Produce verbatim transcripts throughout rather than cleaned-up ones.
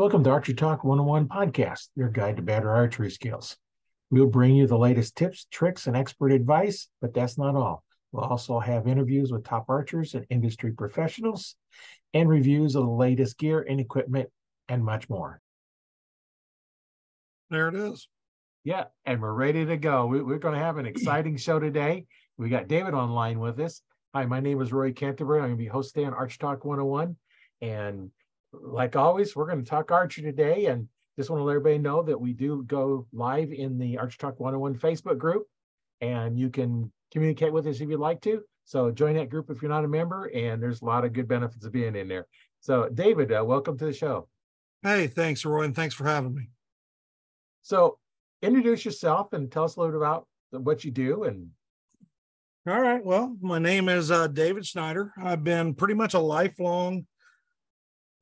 Welcome to Archery Talk one oh one podcast, your guide to better archery skills. We'll bring you the latest tips, tricks, and expert advice, but that's not all. We'll also have interviews with top archers and industry professionals and reviews of the latest gear and equipment and much more. There it is. Yeah, and we're ready to go. We're going to have an exciting show today. We got David online with us. Hi, my name is Roy Canterbury. I'm going to be host today on Arch Talk one oh one. And like always, we're going to talk archery today. And just want to let everybody know that we do go live in the Arch Talk one oh one Facebook group. And you can communicate with us if you'd like to. So join that group if you're not a member. And there's a lot of good benefits of being in there. So David, uh, welcome to the show. Hey, thanks, Roy. And thanks for having me. So introduce yourself and tell us a little bit about what you do. And all right. Well, my name is uh, David Schneider. I've been pretty much a lifelong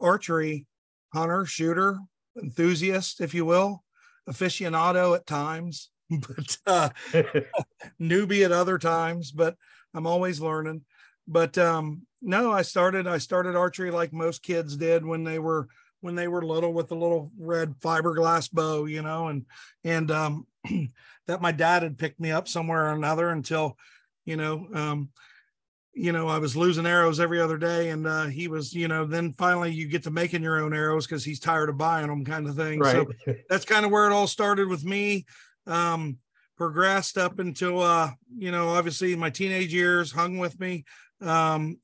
archery hunter, shooter, enthusiast, if you will, aficionado at times, but uh, newbie at other times, but I'm always learning. But um, no, I started, I started archery like most kids did when they were, when they were little, with the little red fiberglass bow, you know, and, and um, that my dad had picked me up somewhere or another until, you know, um, you know, I was losing arrows every other day. And uh, he was, you know, then finally you get to making your own arrows because he's tired of buying them, kind of thing. Right. So that's kind of where it all started with me. Um, progressed up until, uh, you know, obviously my teenage years hung with me. Um,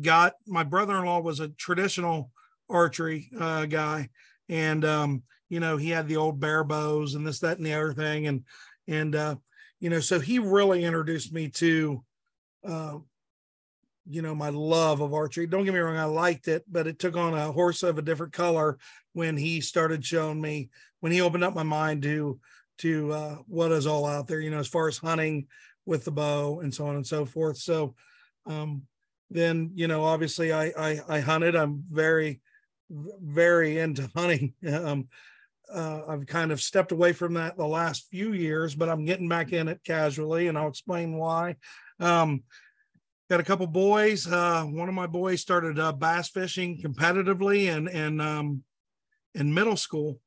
got my brother-in-law was a traditional archery uh, guy. And, um, you know, he had the old bear bows and this, that, and the other thing. And, and, uh, you know, so he really introduced me to, uh, you know, my love of archery. Don't get me wrong, I liked it, but it took on a horse of a different color when he started showing me, when he opened up my mind to, to uh, what is all out there, you know, as far as hunting with the bow and so on and so forth. So um, then, you know, obviously I, I, I hunted. I'm very, very into hunting. Um, Uh, I've kind of stepped away from that the last few years, but I'm getting back in it casually, and I'll explain why. Um, got a couple boys. Uh, one of my boys started uh, bass fishing competitively and and um, in middle school,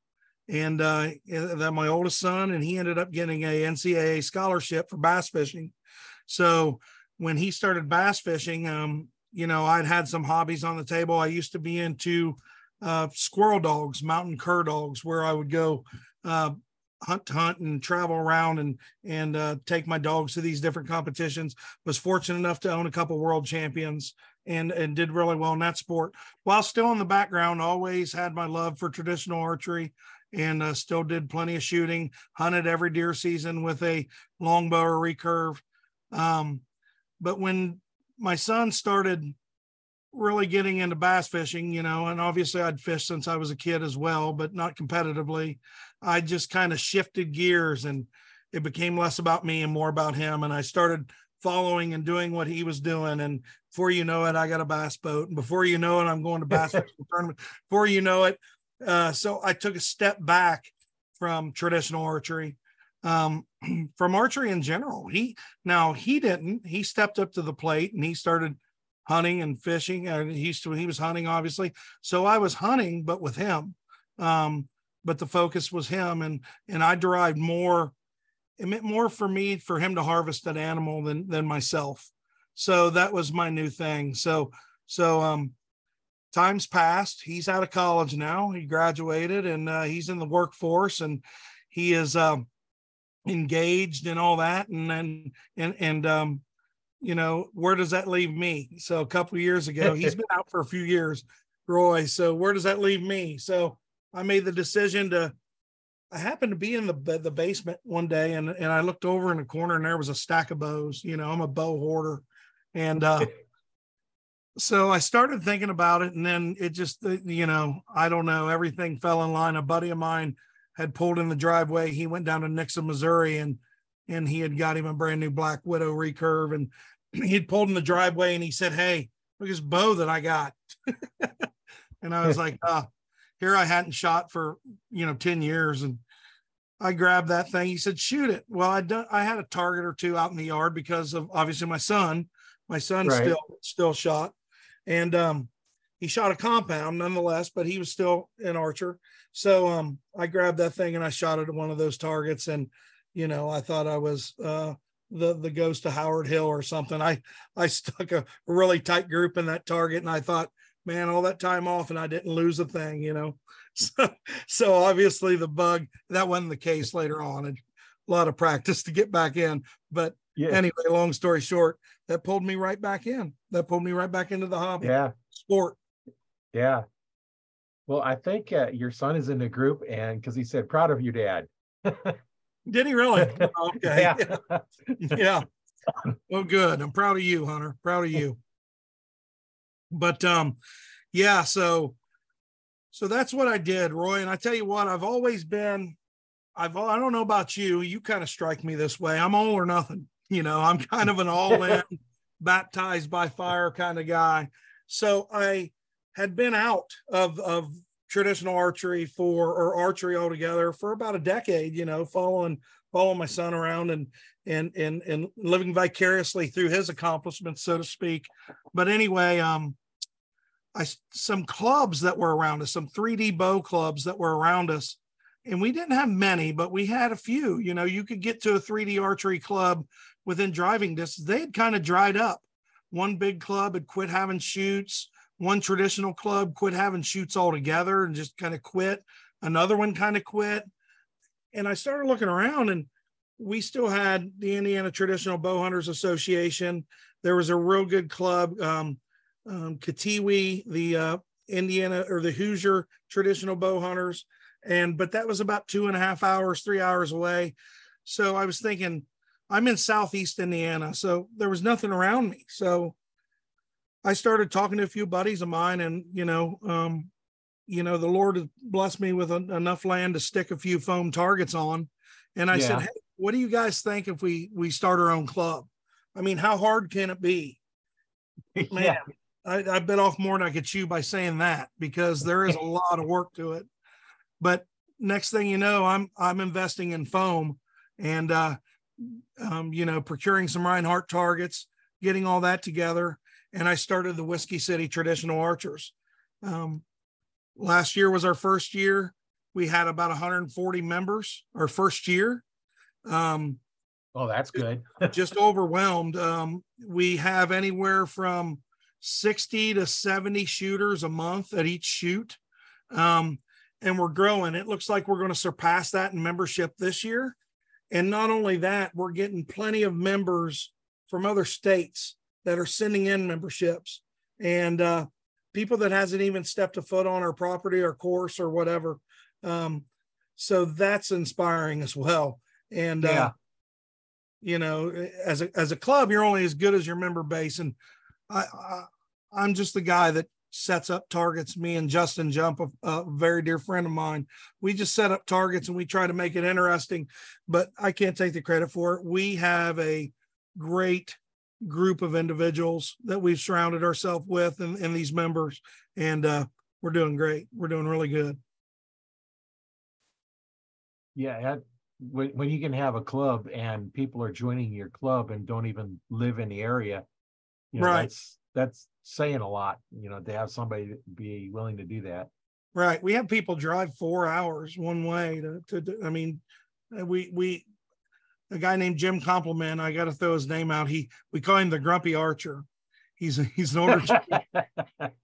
and uh, that my oldest son, and he ended up getting a N C A A scholarship for bass fishing. So when he started bass fishing, um, you know, I'd had some hobbies on the table. I used to be into uh squirrel dogs, mountain cur dogs, where I would go uh hunt to hunt and travel around and and uh take my dogs to these different competitions. Was fortunate enough to own a couple world champions and and did really well in that sport, while still in the background always had my love for traditional archery, and uh, still did plenty of shooting. Hunted every deer season with a longbow or recurve. Um but when my son started really getting into bass fishing, you know, and obviously I'd fished since I was a kid as well, but not competitively, I just kind of shifted gears, and it became less about me and more about him. And I started following and doing what he was doing. And before you know it, I got a bass boat. And before you know it, I'm going to bass fishing tournament. Before you know it. Uh, so I took a step back from traditional archery, um, from archery in general. He, now he didn't, he stepped up to the plate and he started hunting and fishing, and he used to, he was hunting, obviously. So I was hunting, but with him, um, but the focus was him. And, and I derived more, it meant more for me, for him to harvest an animal than, than myself. So that was my new thing. So, so, um, time's passed. He's out of college now. He graduated, and, uh, he's in the workforce, and he is, um, engaged and all that. And then, and, and, um, you know, where does that leave me? So a couple of years ago, he's been out for a few years, Roy. So where does that leave me? So I made the decision to, I happened to be in the the basement one day, and, and I looked over in the corner, and there was a stack of bows. You know, I'm a bow hoarder. And uh, so I started thinking about it, and then it just, you know, I don't know, everything fell in line. A buddy of mine had pulled in the driveway. He went down to Nixon, Missouri, and and he had got him a brand new Black Widow recurve, and he'd pulled in the driveway, and he said, "Hey, look at this bow that I got." And I was like, uh, here I hadn't shot for, you know, ten years. And I grabbed that thing. He said, "Shoot it." Well, I done, I had a target or two out in the yard because of obviously my son, my son right. still, still shot. And, um, he shot a compound nonetheless, but he was still an archer. So um, I grabbed that thing and I shot it at one of those targets. And, you know, I thought I was uh, the, the ghost of Howard Hill or something. I, I stuck a really tight group in that target and I thought, man, all that time off and I didn't lose a thing, you know? So, so obviously the bug, that wasn't the case later on. And a lot of practice to get back in, but yeah. Anyway, long story short, that pulled me right back in. That pulled me right back into the hobby. Yeah. Sport. Yeah. Well, I think uh, your son is in the group, and because he said, proud of you, Dad. Did he really? Oh, okay. Yeah. Yeah. Yeah. Well, good. I'm proud of you, Hunter. Proud of you. But um, yeah, so so that's what I did, Roy. And I tell you what, I've always been, I've I don't know about you, you kind of strike me this way. I'm all or nothing. You know, I'm kind of an all-in, baptized by fire kind of guy. So I had been out of, of traditional archery for, or archery altogether for about a decade, you know, following, following my son around and, and, and, and living vicariously through his accomplishments, so to speak. But anyway, um, I, some clubs that were around us, some three D bow clubs that were around us, and we didn't have many, but we had a few. You know, you could get to a three D archery club within driving distance. They had kind of dried up. One big club had quit having shoots. One traditional club quit having shoots altogether and just kind of quit. Another one kind of quit. And I started looking around, and we still had the Indiana Traditional Bow Hunters Association. There was a real good club, um, um, Katiwi, the uh, Indiana or the Hoosier Traditional Bow Hunters. And, but that was about two and a half hours, three hours away. So I was thinking, I'm in Southeast Indiana, so there was nothing around me. So I started talking to a few buddies of mine, and, you know, um, you know, the Lord has blessed me with a, enough land to stick a few foam targets on. And I yeah. said, hey, what do you guys think if we, we start our own club? I mean, how hard can it be? Man, yeah. I, I bit off more than I could chew by saying that, because there is a lot of work to it. But next thing you know, I'm, I'm investing in foam and, uh, Um, you know, procuring some Reinhardt targets, getting all that together. And I started the Whiskey City Traditional Archers. Um, last year was our first year. We had about one hundred forty members our first year. Um, oh, that's good. Just overwhelmed. Um, we have anywhere from sixty to seventy shooters a month at each shoot. Um, and we're growing. It looks like we're going to surpass that in membership this year. And not only that, we're getting plenty of members from other states that are sending in memberships, and uh, people that hasn't even stepped a foot on our property or course or whatever. Um, so that's inspiring as well. And, yeah. uh, you know, as a, as a club, you're only as good as your member base. And I, I, I'm just the guy that sets up targets. Me and Justin Jump, a, a very dear friend of mine, we just set up targets and we try to make it interesting, but I can't take the credit for it. We have a great group of individuals that we've surrounded ourselves with, and, and these members, and uh, we're doing great. We're doing really good. Yeah. That, when, when you can have a club and people are joining your club and don't even live in the area, you know, right. That's, that's saying a lot, you know, to have somebody be willing to do that. Right. We have people drive four hours one way to, to, to I mean, we, we, a guy named Jim Compliment, I got to throw his name out. He, we call him the grumpy archer. He's, he's an order.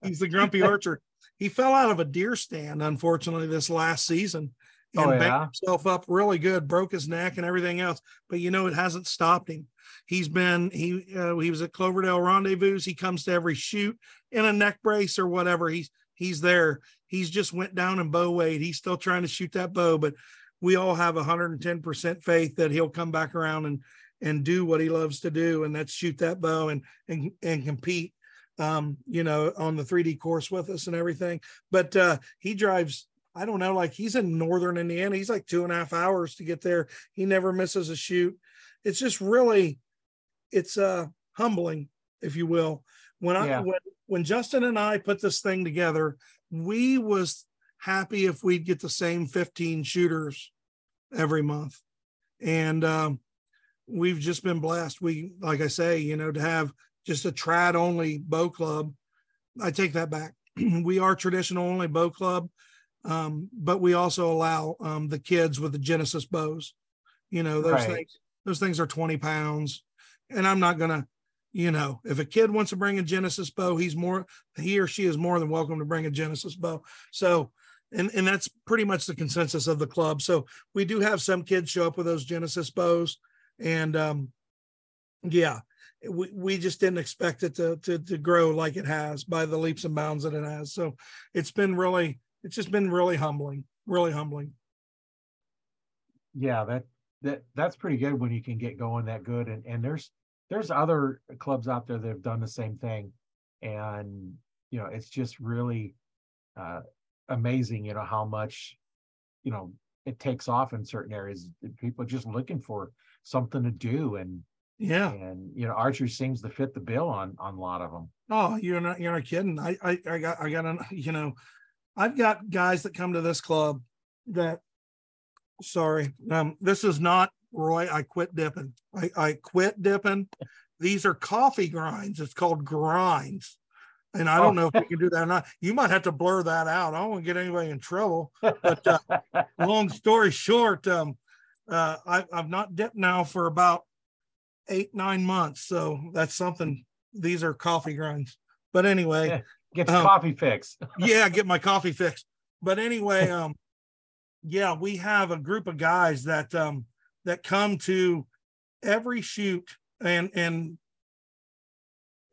He's the grumpy archer. He fell out of a deer stand, unfortunately, this last season, and oh, yeah? backed himself up really good, broke his neck and everything else. But, you know, it hasn't stopped him. He's been, he, uh, he was at Cloverdale Rendezvous. He comes to every shoot in a neck brace or whatever. He's, he's there. He's just went down in bow weight. He's still trying to shoot that bow, but we all have one hundred ten percent faith that he'll come back around and, and do what he loves to do. And that's shoot that bow and, and, and compete, um, you know, on the three D course with us and everything. But, uh, he drives, I don't know, like he's in Northern Indiana. He's like two and a half hours to get there. He never misses a shoot. It's just really, it's uh, humbling, if you will. When I yeah. when, when Justin and I put this thing together, we was happy if we'd get the same fifteen shooters every month. And um, we've just been blessed. We, like I say, you know, to have just a trad only bow club, I take that back. We are traditional only bow club, um, but we also allow um, the kids with the Genesis bows. You know, those right. things, those things are twenty pounds. And I'm not going to, you know, if a kid wants to bring a Genesis bow, he's more, he or she is more than welcome to bring a Genesis bow. So, and, and that's pretty much the consensus of the club. So we do have some kids show up with those Genesis bows, and um, yeah, we, we just didn't expect it to, to, to grow like it has, by the leaps and bounds that it has. So it's been really, it's just been really humbling, really humbling. Yeah, that, that that's pretty good when you can get going that good. And, and there's, there's other clubs out there that have done the same thing. And, you know, it's just really uh, amazing, you know, how much, you know, it takes off in certain areas. People are just looking for something to do. And, yeah. And, you know, archery seems to fit the bill on, on a lot of them. Oh, you're not, you're not kidding. I, I, I got, I got, an, you know, I've got guys that come to this club that, sorry, um, this is not, Roy, I quit dipping. I, I quit dipping. These are coffee grinds. It's called grinds. And I don't oh. know if we can do that or not. You might have to blur that out. I don't want to get anybody in trouble. But uh, long story short, um, uh, I, I've not dipped now for about eight, nine months. So that's something. These are coffee grinds. But anyway. Yeah, get your um, coffee fix. Yeah, get my coffee fixed. But anyway, um, yeah, we have a group of guys that um, – that come to every shoot, and and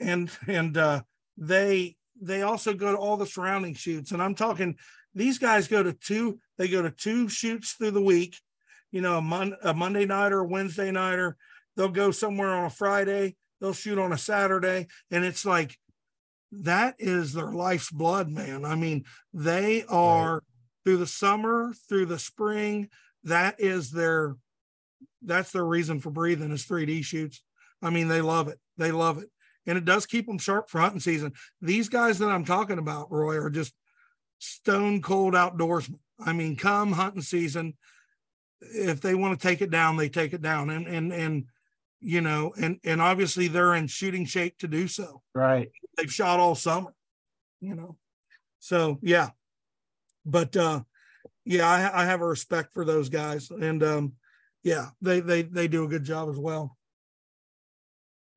and and uh, they they also go to all the surrounding shoots. And I'm talking, these guys go to two, they go to two shoots through the week, you know, a, mon a Monday night or a Wednesday night, or they'll go somewhere on a Friday, they'll shoot on a Saturday, and it's like that is their life's blood, man. I mean, they are right. through the summer, through the spring. That is their that's their reason for breathing is three D shoots. I mean, they love it. They love it. And it does keep them sharp for hunting season. These guys that I'm talking about, Roy, are just stone cold outdoorsmen. I mean, come hunting season, if they want to take it down, they take it down. And, and, and, you know, and, and obviously they're in shooting shape to do so. Right. They've shot all summer, you know? So, yeah, but, uh, yeah, I, I have a respect for those guys. And, um, yeah, they they they do a good job as well.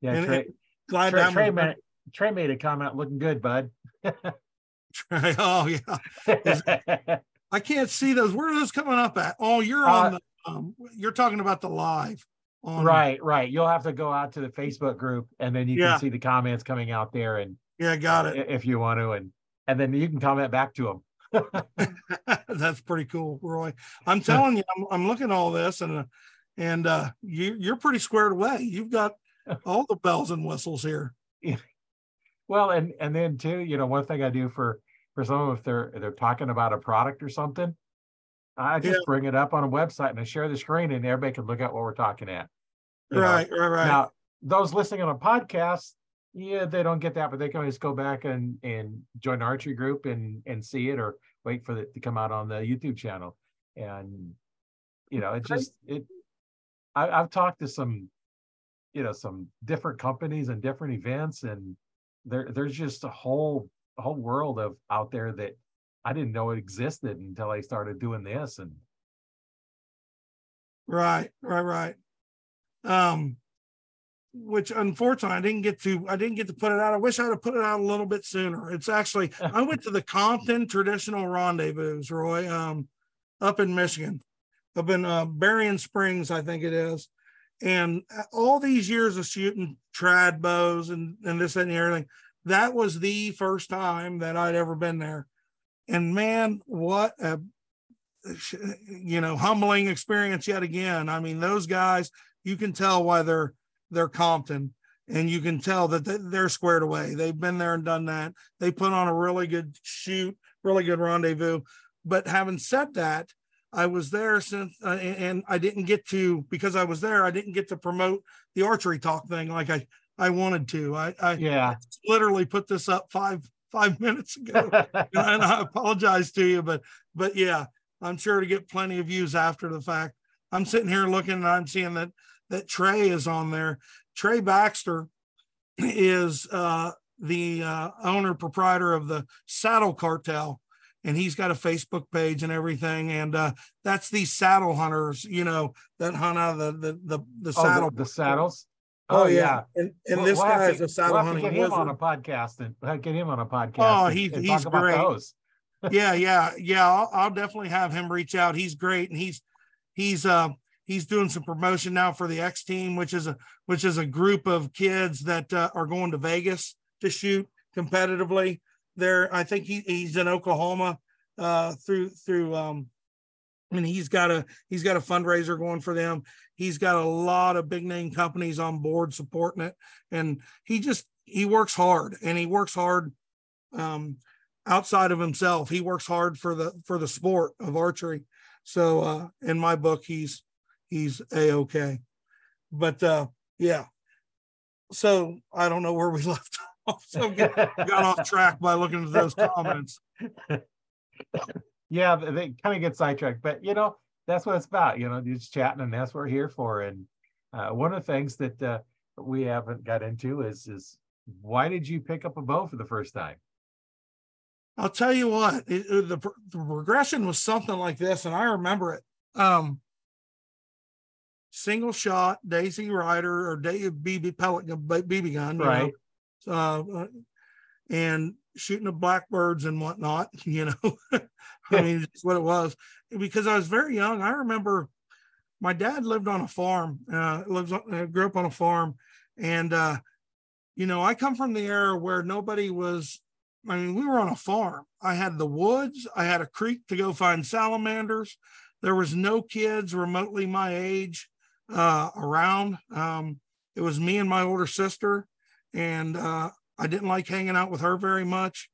Yeah, and, Trey, and glad Trey, that Trey, made, Trey made a comment, looking good, bud. Trey, oh yeah, I can't see those. Where are those coming up at? Oh, you're uh, on. The, um, you're talking about the live. On, right, right. You'll have to go out to the Facebook group, and then you yeah. can see the comments coming out there. And yeah, got it. Uh, if you want to, and and then you can comment back to them. That's pretty cool, Roy. I'm telling you, I'm, I'm looking at all this, and and uh, you, you're pretty squared away. You've got all the bells and whistles here. Yeah. Well, and and then too, you know, one thing I do for for some of them, if they're they're talking about a product or something, I just yeah. bring it up on a website and I share the screen, and everybody can look at what we're talking at. Right, know? right, right. Now, those listening on a podcast, yeah, they don't get that, but they can always go back and, and join the archery group and, and see it, or wait for it to come out on the YouTube channel. And, you know, it just, it, I, I've talked to some, you know, some different companies and different events, and there, there's just a whole, a whole world of out there that I didn't know it existed until I started doing this. And. Right, right, right. Um, which unfortunately I didn't get to, I didn't get to put it out. I wish I'd have put it out a little bit sooner. It's actually, I went to the Compton Traditional Rendezvous, Roy, um, up in Michigan, up in uh, Berrien Springs, I think it is. And all these years of shooting trad bows and, and this and everything, that was the first time that I'd ever been there. And man, what a, you know, humbling experience yet again. I mean, those guys, you can tell why they're, they're Compton, and you can tell that they're squared away. They've been there and done that. They put on a really good shoot, really good rendezvous. But having said that, I was there since, uh, and I didn't get to, because I was there, I didn't get to promote the archery talk thing like I, I wanted to. I, I yeah. literally put this up five, five minutes ago. And I apologize to you, but, but yeah, I'm sure to get plenty of views after the fact. I'm sitting here looking, and I'm seeing that that Trey is on there. Trey Baxter is uh, the uh, owner proprietor of the Saddle Cartel, and he's got a Facebook page and everything. And uh, that's these saddle hunters, you know, that hunt out of the, the, the, the oh, saddle. The, the saddles. Oh, oh yeah. yeah. And, and well, this we'll guy to, is a saddle we'll hunting. Get him on a podcast and get him on a podcast. Oh, he, and, and he's talk great. About those. yeah. Yeah. Yeah. I'll, I'll definitely have him reach out. He's great. And he's, he's, uh, he's doing some promotion now for the X team, which is a, which is a group of kids that uh, are going to Vegas to shoot competitively there. I think he, he's in Oklahoma uh, through, through, um, and he's got a, he's got a fundraiser going for them. He's got a lot of big name companies on board supporting it. And he just, he works hard and he works hard um, outside of himself. He works hard for the, for the sport of archery. So uh, in my book, he's, he's A-okay, but uh, yeah. So I don't know where we left off. So get, got off track by looking at those comments. Yeah, they kind of get sidetracked, but you know, that's what it's about, you know, just chatting, and that's what we're here for. And uh, one of the things that uh, we haven't got into is, is why did you pick up a bow for the first time? I'll tell you what, it, it, the, the progression was something like this, and I remember it. Um, single shot, Daisy Rider, or B B pellet B B gun, right? You know? uh, and shooting the blackbirds and whatnot, you know, I mean, it's what it was, because I was very young. I remember my dad lived on a farm, uh, lives on, uh, grew up on a farm. And, uh, you know, I come from the era where nobody was, I mean, we were on a farm. I had the woods, I had a creek to go find salamanders. There was no kids remotely my age, uh, around. Um, it was me and my older sister, and, uh, I didn't like hanging out with her very much.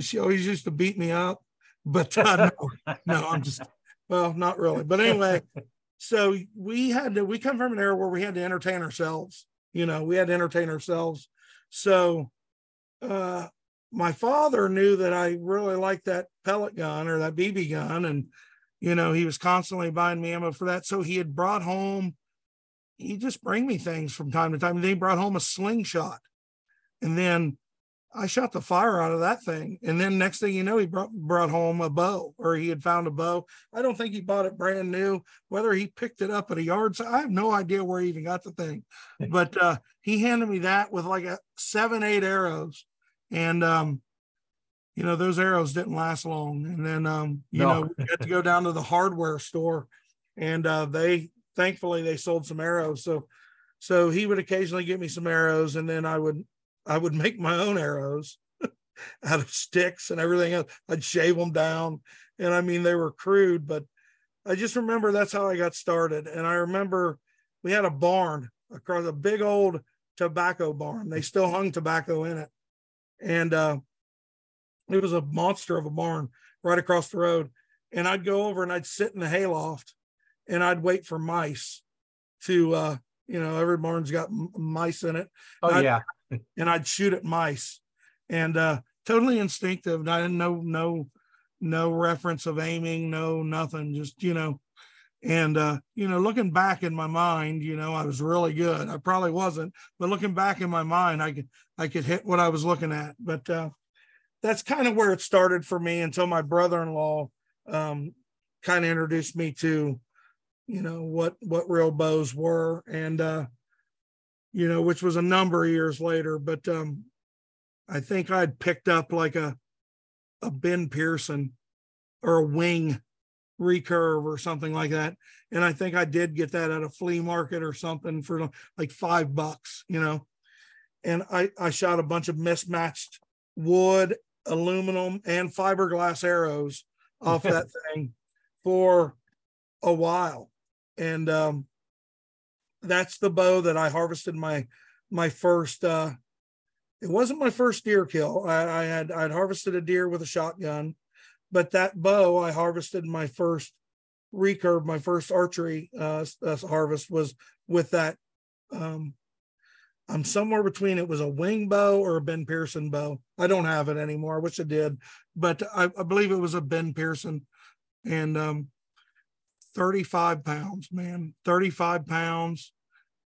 She always used to beat me up, but uh, no, no, I'm just, well, not really. But anyway, so we had to, we come from an era where we had to entertain ourselves. You know, we had to entertain ourselves. So uh, my father knew that I really liked that pellet gun or that B B gun. And, you know, he was constantly buying me ammo for that. So he had brought home, he just bring me things from time to time. And then he brought home a slingshot. And then I shot the fire out of that thing. And then next thing you know, he brought, brought home a bow, or he had found a bow. I don't think he bought it brand new, whether he picked it up at a yard. So I have no idea where he even got the thing, but uh, he handed me that with like a seven, eight arrows. And, um, you know, those arrows didn't last long. And then, um, you no. know, we had to go down to the hardware store, and uh, they, thankfully they sold some arrows. So, so he would occasionally get me some arrows, and then I would, I would make my own arrows out of sticks and everything else. I'd shave them down. And I mean, they were crude, but I just remember that's how I got started. And I remember we had a barn across, a big old tobacco barn. They still hung tobacco in it. And uh, it was a monster of a barn right across the road. And I'd go over and I'd sit in the hayloft, and I'd wait for mice to, uh, you know, every barn's got m- mice in it. Oh, I'd, yeah. And I'd shoot at mice, and uh, totally instinctive. And I didn't know, no, no reference of aiming, no, nothing, just, you know, and, uh, you know, looking back in my mind, you know, I was really good. I probably wasn't, but looking back in my mind, I could, I could hit what I was looking at. But uh, that's kind of where it started for me, until my brother-in-law um, kind of introduced me to, you know, what, what real bows were, and, uh, you know, which was a number of years later. But um, I think I'd picked up like a, a Ben Pearson or a Wing recurve or something like that. And I think I did get that at a flea market or something for like five bucks, you know, and I, I shot a bunch of mismatched wood, aluminum, and fiberglass arrows off that thing for a while. And um that's the bow that I harvested my my first uh it wasn't my first deer kill. I, I had I'd harvested a deer with a shotgun, but that bow I harvested my first recurve, my first archery uh, uh harvest was with that. um I'm somewhere between, it was a Wing bow or a Ben Pearson bow. I don't have it anymore. I wish I did, but I, I believe it was a Ben Pearson. And um thirty-five pounds, man, thirty-five pounds,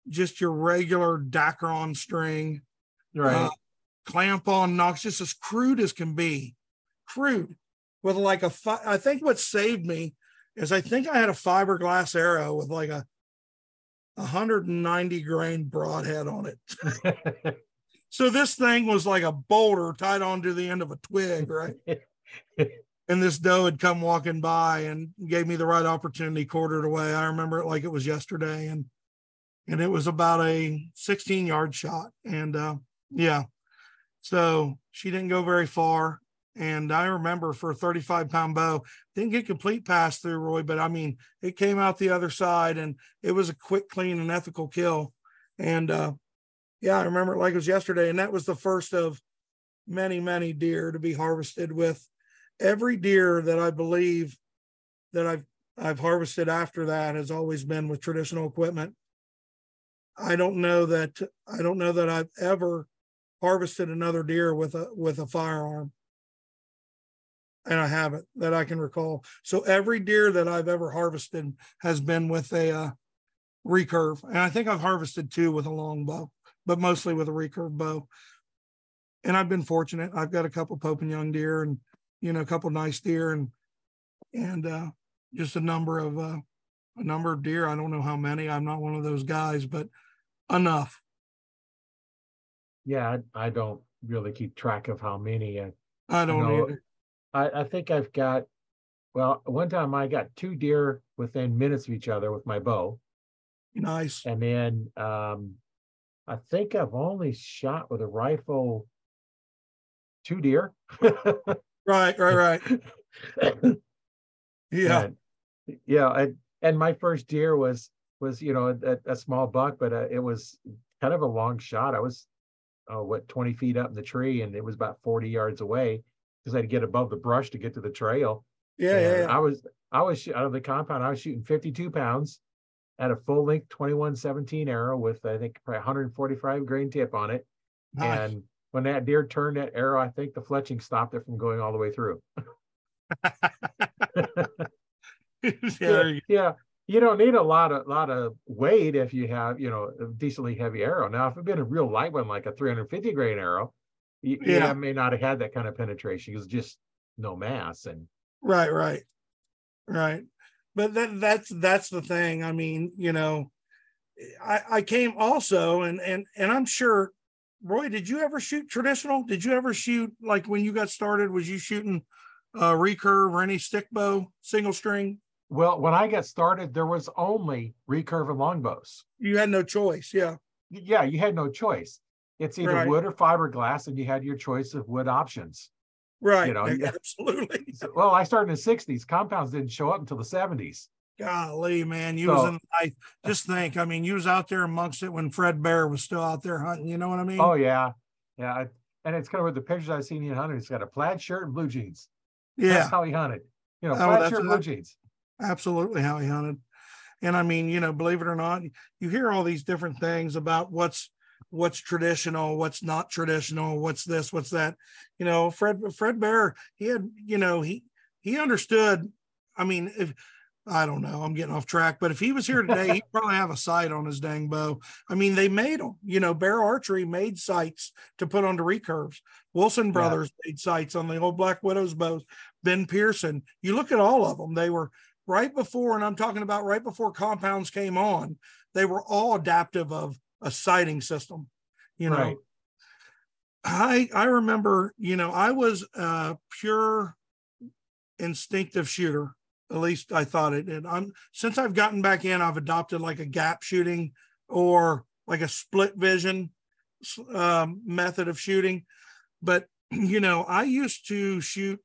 just your regular Dacker on string, right? Uh, clamp on nocks, just as crude as can be, crude with like a, fi- I think what saved me is I think I had a fiberglass arrow with like a one hundred ninety grain broadhead on it. So this thing was like a boulder tied onto the end of a twig, right? And this doe had come walking by and gave me the right opportunity, quartered away. I remember it like it was yesterday, and and it was about a sixteen yard shot. And uh, yeah, so she didn't go very far. And I remember for a thirty-five pound bow, didn't get complete pass through, Roy, but I mean, it came out the other side, and it was a quick, clean, and ethical kill. And uh, yeah, I remember it like it was yesterday. And that was the first of many, many deer to be harvested with. Every deer that I believe that I've I've harvested after that has always been with traditional equipment. I don't know that I don't know that I've ever harvested another deer with a with a firearm. And I haven't that I can recall. So every deer that I've ever harvested has been with a uh, recurve. And I think I've harvested two with a long bow, but mostly with a recurve bow. And I've been fortunate. I've got a couple Pope and Young deer, and, you know, a couple nice deer, and, and uh, just a number of, uh, a number of deer. I don't know how many, I'm not one of those guys, but enough. Yeah. I, I don't really keep track of how many. I, I don't you know, either. I, I think I've got, well, one time I got two deer within minutes of each other with my bow. Nice. And then um, I think I've only shot with a rifle two deer. Right, right, right. Yeah. And, yeah. I, and my first deer was, was you know, a, a small buck, but uh, it was kind of a long shot. I was, oh, what, twenty feet up in the tree, and it was about forty yards away, because I had to get above the brush to get to the trail. Yeah, yeah, yeah. I was, I was out of the compound. I was shooting fifty-two pounds at a full length twenty-one seventeen arrow with, I think, probably one forty-five grain tip on it. Nice. And when that deer turned that arrow, I think the fletching stopped it from going all the way through. Yeah, yeah. You don't need a lot of lot of weight if you have, you know, a decently heavy arrow. Now, if it'd been a real light one, like a three hundred fifty grain arrow, You, yeah, yeah, may not have had that kind of penetration. It was just no mass, and right, right, right. But that that's that's the thing. I mean, you know, I, I came also, and and and I'm sure, Roy, did you ever shoot traditional? Did you ever shoot, like when you got started? Was you shooting uh, recurve or any stick bow, single string? Well, when I got started, there was only recurve and longbows. You had no choice. Yeah, yeah, you had no choice. It's either right. wood or fiberglass, and you had your choice of wood options. Right. You know, absolutely. So, well, I started in the sixties. Compounds didn't show up until the seventies. Golly, man. You so, was in I just think, I mean, you was out there amongst it when Fred Bear was still out there hunting. You know what I mean? Oh, yeah. Yeah. I, and it's kind of with the pictures I've seen you hunting. He's got a plaid shirt and blue jeans. Yeah. That's how he hunted. You know, oh, plaid shirt and blue jeans. Absolutely how he hunted. And I mean, you know, believe it or not, you hear all these different things about what's what's traditional, what's not traditional, what's this, what's that. You know, Fred Fred Bear, he had, you know, he he understood. I mean, if I don't know, I'm getting off track, but if he was here today, he'd probably have a sight on his dang bow. I mean, they made them, you know, Bear Archery made sights to put onto recurves. Wilson Brothers yeah. made sights on the old Black Widow's bows. Ben Pearson, you look at all of them, they were right before, and I'm talking about right before compounds came on, they were all adaptive of a sighting system, you know. Right. I I remember, you know, I was a pure instinctive shooter. At least I thought it. And I'm since I've gotten back in, I've adopted like a gap shooting or like a split vision um, method of shooting. But you know, I used to shoot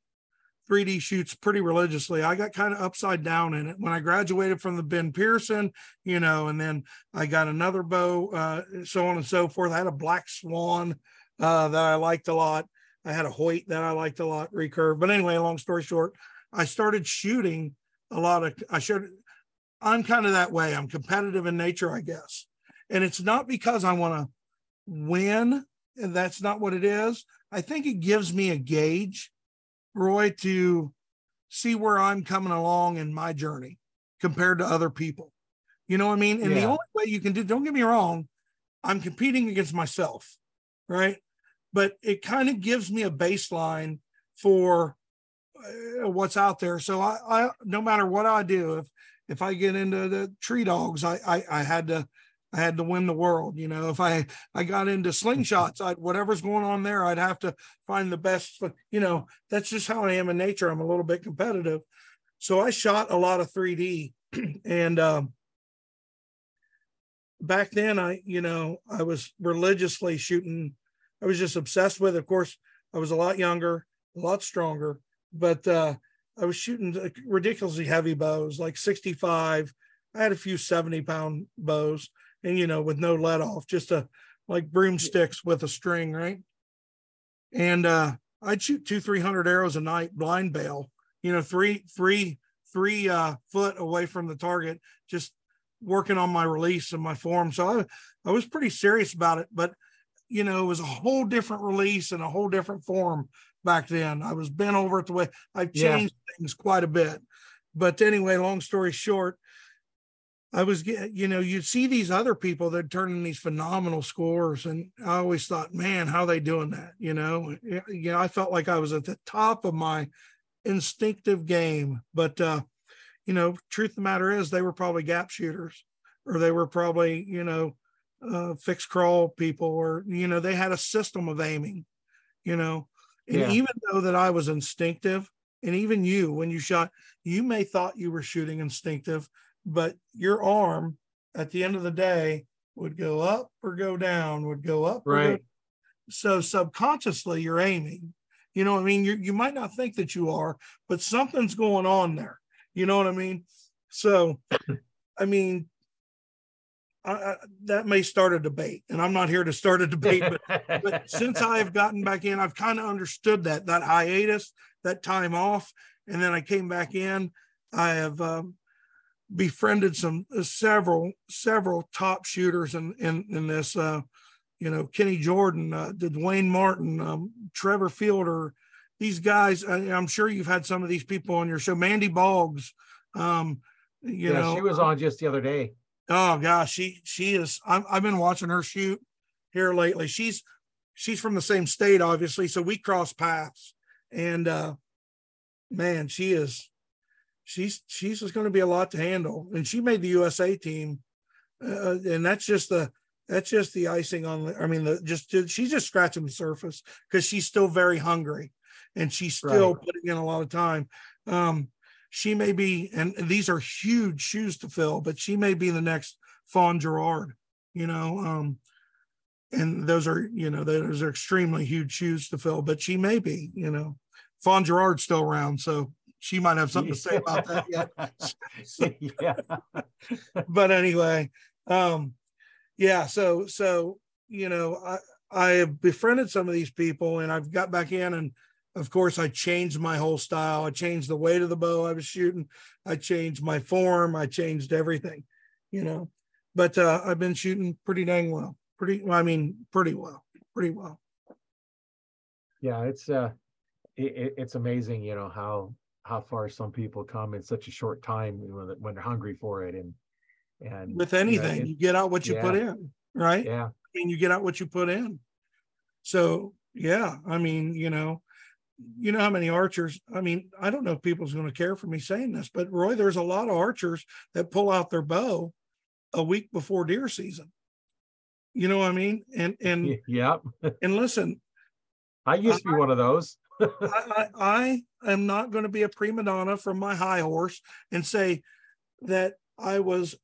three D shoots pretty religiously. I got kind of upside down in it when I graduated from the Ben Pearson, you know, and then I got another bow, uh, so on and so forth. I had a Black Swan uh, that I liked a lot. I had a Hoyt that I liked a lot, recurve. But anyway, long story short, I started shooting a lot of, I should, I'm kind of that way. I'm competitive in nature, I guess. And it's not because I want to win, and that's not what it is. I think it gives me a gauge, Roy, to see where I'm coming along in my journey compared to other people. You know what I mean? And yeah. the only way you can do, don't get me wrong, I'm competing against myself, right? But it kind of gives me a baseline for uh, what's out there. So I, I, no matter what I do, if if I get into the tree dogs, I, I I had to I had to win the world. You know, if I I got into slingshots, I whatever's going on there, I'd have to find the best. You know, that's just how I am in nature. I'm a little bit competitive, so I shot a lot of three D, and um, back then I you know I was religiously shooting. I was just obsessed with it. Of course, I was a lot younger, a lot stronger, but uh, I was shooting ridiculously heavy bows, like sixty-five. I had a few seventy pound bows and, you know, with no let off, just a, like broomsticks with a string, right? And uh, I'd shoot two, three hundred arrows a night, blind bail, you know, three, three, three uh, foot away from the target, just working on my release and my form. So I, I was pretty serious about it, but you know, it was a whole different release and a whole different form back then. I was bent over at the way. I've changed yeah. things quite a bit. But anyway, long story short, I was, you know, you'd see these other people that turn in these phenomenal scores. And I always thought, man, how are they doing that? You know, you know, I felt like I was at the top of my instinctive game. But, uh, you know, truth of the matter is they were probably gap shooters, or they were probably, you know, uh fixed crawl people, or you know they had a system of aiming, you know and yeah. even though that I was instinctive, and even you, when you shot, you may thought you were shooting instinctive, but your arm at the end of the day would go up or go down, would go up right or go down. So subconsciously you're aiming, you know what I mean? You you might not think that you are, but something's going on there, you know what I mean? So I mean, I, I, that may start a debate, and I'm not here to start a debate, but, but since I have gotten back in, I've kind of understood that, that hiatus, that time off. And then I came back in, I have um, befriended some, uh, several, several top shooters in, in, in this, uh, you know, Kenny Jordan, uh, Dwayne Martin, um, Trevor Fielder, these guys. I, I'm sure you've had some of these people on your show, Mandy Boggs, um, you yeah, know, she was on just the other day. Oh gosh, she she is. I'm, I've been watching her shoot here lately. She's she's from the same state, obviously, so we cross paths. And uh, man, she is she's she's just going to be a lot to handle. And she made the U S A team, uh, and that's just the that's just the icing on. The, I mean, the, just she's just scratching the surface, because she's still very hungry, and she's still right. putting in a lot of time. Um, She may be, and these are huge shoes to fill, but she may be the next Fawn Gerard, you know, um, and those are, you know, those are extremely huge shoes to fill, but she may be, you know, Fawn Gerard's still around, so she might have something to say about that yet. So, yeah. But anyway, um, yeah, so, so, you know, I, I have befriended some of these people, and I've got back in, and of course, I changed my whole style. I changed the weight of the bow I was shooting. I changed my form. I changed everything, you know. But uh, I've been shooting pretty dang well. Pretty, I mean, pretty well. Pretty well. Yeah, it's uh, it, it's amazing, you know, how how far some people come in such a short time when when they're hungry for it, and and with anything, you know, you get out what you yeah, put in, right? Yeah, I mean, you get out what you put in. So yeah, I mean, you know. You know how many archers, I mean, I don't know if people's going to care for me saying this, but Roy, there's a lot of archers that pull out their bow a week before deer season. You know what I mean? And, and, yeah. and listen, I used to I, be one of those. I, I, I am not going to be a prima donna from my high horse and say that I was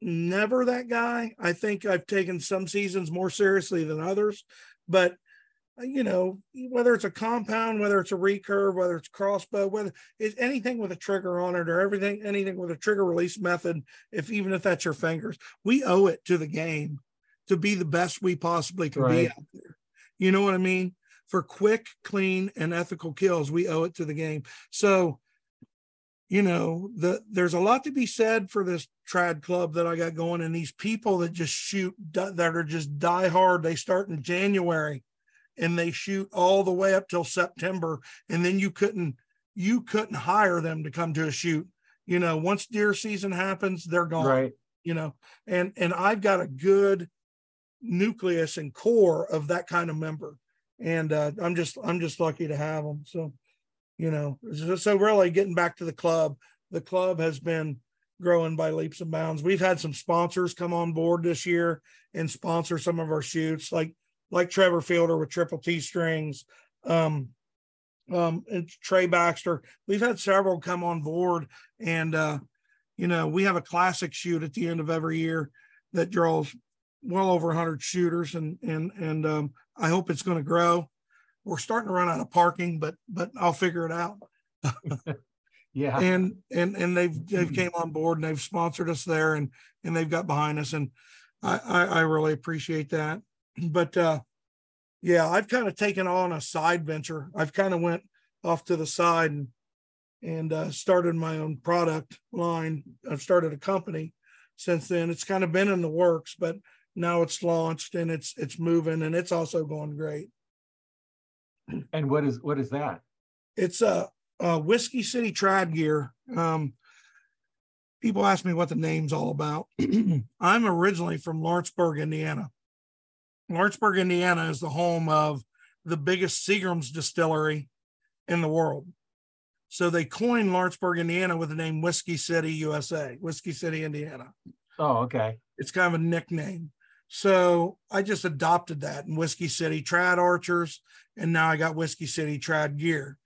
never that guy. I think I've taken some seasons more seriously than others, but you know, whether it's a compound, whether it's a recurve, whether it's crossbow, whether it's anything with a trigger on it, or everything, anything with a trigger release method, if even if that's your fingers, we owe it to the game to be the best we possibly can right. be out there. You know what I mean? For quick, clean, and ethical kills, we owe it to the game. So, you know, the there's a lot to be said for this trad club that I got going, and these people that just shoot, that are just die hard. They start in January. And they shoot all the way up till September, and then you couldn't you couldn't hire them to come to a shoot. You know, once deer season happens, they're gone. Right. you know, and, and I've got a good nucleus and core of that kind of member. And uh, I'm just, I'm just lucky to have them. So, you know, so really getting back to the club, the club has been growing by leaps and bounds. We've had some sponsors come on board this year and sponsor some of our shoots, like, like Trevor Fielder with Triple T Strings, um, um, and Trey Baxter. We've had several come on board, and, uh, you know, we have a classic shoot at the end of every year that draws well over one hundred shooters, and and and um, I hope it's going to grow. We're starting to run out of parking, but but I'll figure it out. Yeah. And and and they've they've came on board and they've sponsored us there, and and they've got behind us, and I I, I really appreciate that. But uh, yeah, I've kind of taken on a side venture. I've kind of went off to the side and and uh, started my own product line. I've started a company since then. It's kind of been in the works, but now it's launched and it's it's moving, and it's also going great. And what is what is that? It's a, a Whiskey City Trad Gear. Um, people ask me what the name's all about. I'm originally from Lawrenceburg, Indiana. Lawrenceburg, Indiana is the home of the biggest Seagram's distillery in the world. So they coined Lawrenceburg, Indiana with the name Whiskey City, U S A, Whiskey City, Indiana. Oh, okay. It's kind of a nickname. So I just adopted that in Whiskey City Trad Archers, and now I got Whiskey City Trad Gear.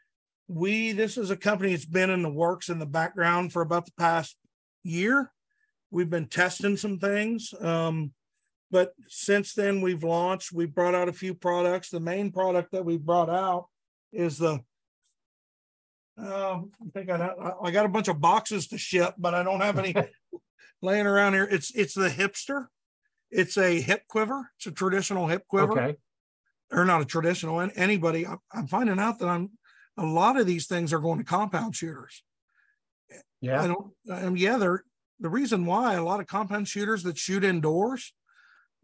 We, this is a company that's been in the works in the background for about the past year. We've been testing some things. Um, But since then, we've launched, we brought out a few products. The main product that we brought out is the, um, I think I, I got a bunch of boxes to ship, but I don't have any laying around here. It's it's the hipster. It's a hip quiver. It's a traditional hip quiver. Okay. Or not a traditional, and anybody, I'm, I'm finding out that I'm, a lot of these things are going to compound shooters. Yeah. I don't, um, yeah, they're, the reason why a lot of compound shooters that shoot indoors,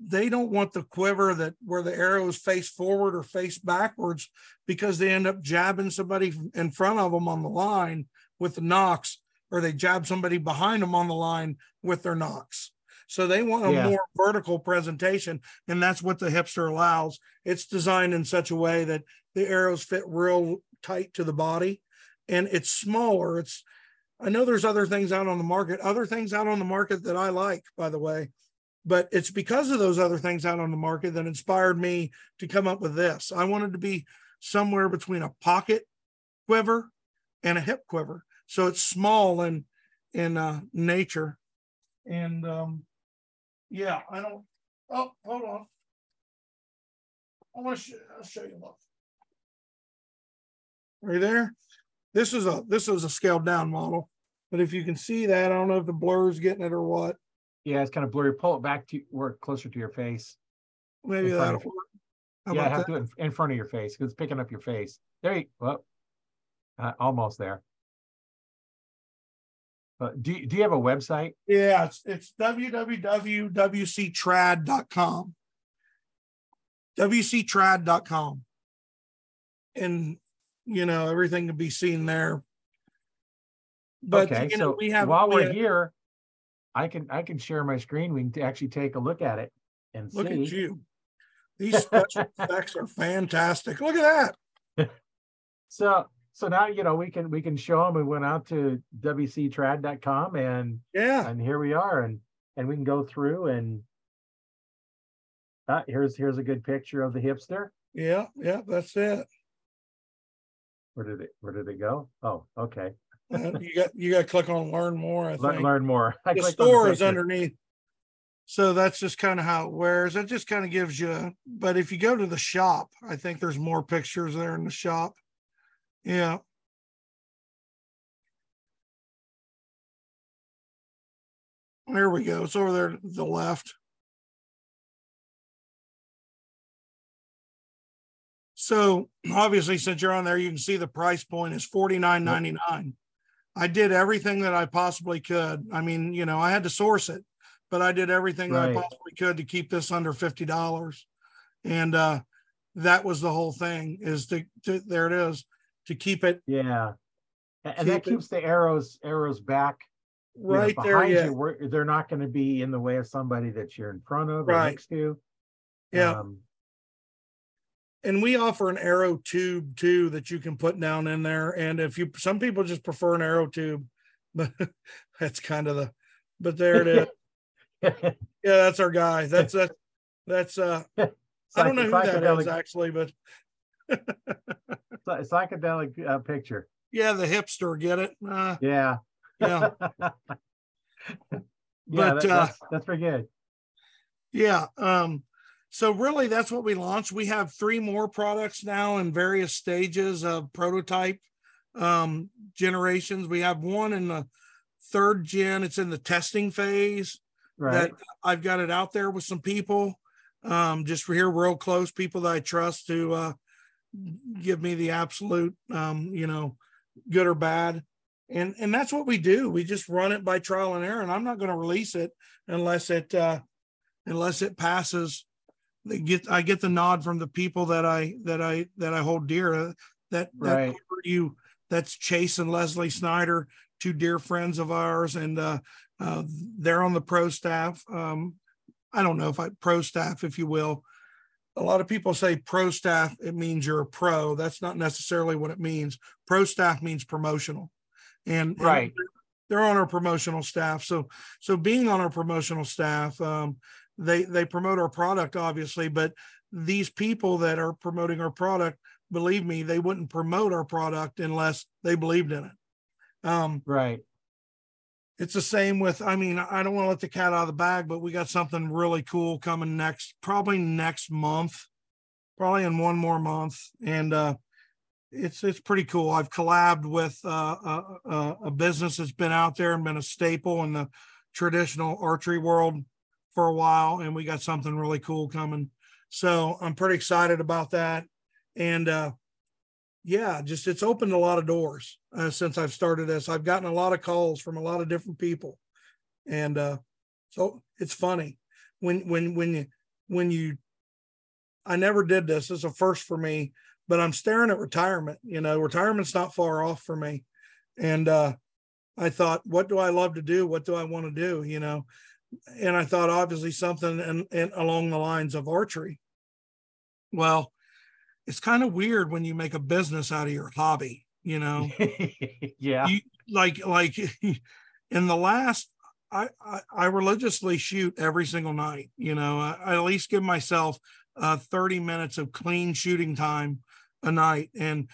they don't want the quiver that where the arrows face forward or face backwards, because they end up jabbing somebody in front of them on the line with the nocks, or they jab somebody behind them on the line with their nocks. So they want a yeah. more vertical presentation, and that's what the hipster allows. It's designed in such a way that the arrows fit real tight to the body, and it's smaller. It's, I know there's other things out on the market, other things out on the market that I like, by the way. But it's because of those other things out on the market that inspired me to come up with this. I wanted to be somewhere between a pocket quiver and a hip quiver. So it's small in, in uh, nature. And um, yeah, I don't, oh, hold on. I want to sh- I'll show you. Look. Right there. This is a, this is a scaled down model, but if you can see that, I don't know if the blur is getting it or what. Yeah, it's kind of blurry. Pull it back to work closer to your face. Maybe that'll work. How yeah, about have that? To do it in front of your face because it's picking up your face. There you go. Uh, almost there. Uh, do, do you have a website? Yeah, it's, it's w w w dot w c trad dot com. w c trad dot com. And, you know, everything can be seen there. But, okay, you know, so we have, while we're we have, here, I can I can share my screen. We can actually take a look at it and look see. Look at you. These special effects are fantastic. Look at that. So so now you know we can we can show them. We went out to w c trad dot com and yeah, and here we are, and and we can go through and ah, here's here's a good picture of the hipster. Yeah, yeah, that's it. Where did it Where did it go? Oh, okay. Uh, you got you got to click on learn more. I think learn, learn more. I the store the is underneath, so that's just kind of how it wears. It just kind of gives you. But if you go to the shop, I think there's more pictures there in the shop. Yeah. There we go. It's over there to the left. So obviously, since you're on there, you can see the price point is forty-nine ninety-nine. I did everything that I possibly could. I mean, you know, I had to source it, but I did everything right. that I possibly could to keep this under fifty dollars. And uh, that was the whole thing is to, to, there it is, to keep it. Yeah. And that keeps it. the arrows, arrows back right know, there. Yeah. You, they're not going to be in the way of somebody that you're in front of right. or next to. Yeah. Um, and we offer an arrow tube too that you can put down in there. And if you, some people just prefer an arrow tube, but that's kind of the, but there it is. Yeah, that's our guy. That's, that's, that's, uh, I don't know who that is actually, but psychedelic uh, picture. Yeah. The hipster, get it? Uh, yeah. Yeah. yeah but that, uh, that's, that's pretty good. Yeah. Um, So really, that's what we launched. We have three more products now in various stages of prototype um, generations. We have one in the third gen. It's in the testing phase. Right. That I've got it out there with some people, um, just here real close, people that I trust to uh, give me the absolute, um, you know, good or bad. And and that's what we do. We just run it by trial and error. And I'm not going to release it unless it uh, unless it passes. Get I get the nod from the people that I that I that I hold dear. That, right. that you that's Chase and Leslie Snyder, two dear friends of ours, and uh, uh, they're on the pro staff. Um, I don't know if I pro staff, if you will. A lot of people say pro staff. It means you're a pro. That's not necessarily what it means. Pro staff means promotional, and right. And they're on our promotional staff. So so being on our promotional staff. Um, They they promote our product, obviously, but these people that are promoting our product, believe me, they wouldn't promote our product unless they believed in it. Um, right. It's the same with, I mean, I don't want to let the cat out of the bag, but we got something really cool coming next, probably next month, probably in one more month. And uh, it's it's pretty cool. I've collabed with uh, a, a business that's been out there and been a staple in the traditional archery world for a while, and we got something really cool coming, so I'm pretty excited about that. And uh yeah, just it's opened a lot of doors uh, since I've started this. I've gotten a lot of calls from a lot of different people, and uh so it's funny when when when you when you I never did this. It's a first for me, but I'm staring at retirement. You know, retirement's not far off for me, and uh I thought, what do I love to do? What do I want to do? You know. And I thought, obviously, something and, and along the lines of archery. Well, it's kind of weird when you make a business out of your hobby, you know. Yeah. You, like, like in the last, I, I I religiously shoot every single night. You know, I, I at least give myself uh, thirty minutes of clean shooting time a night, and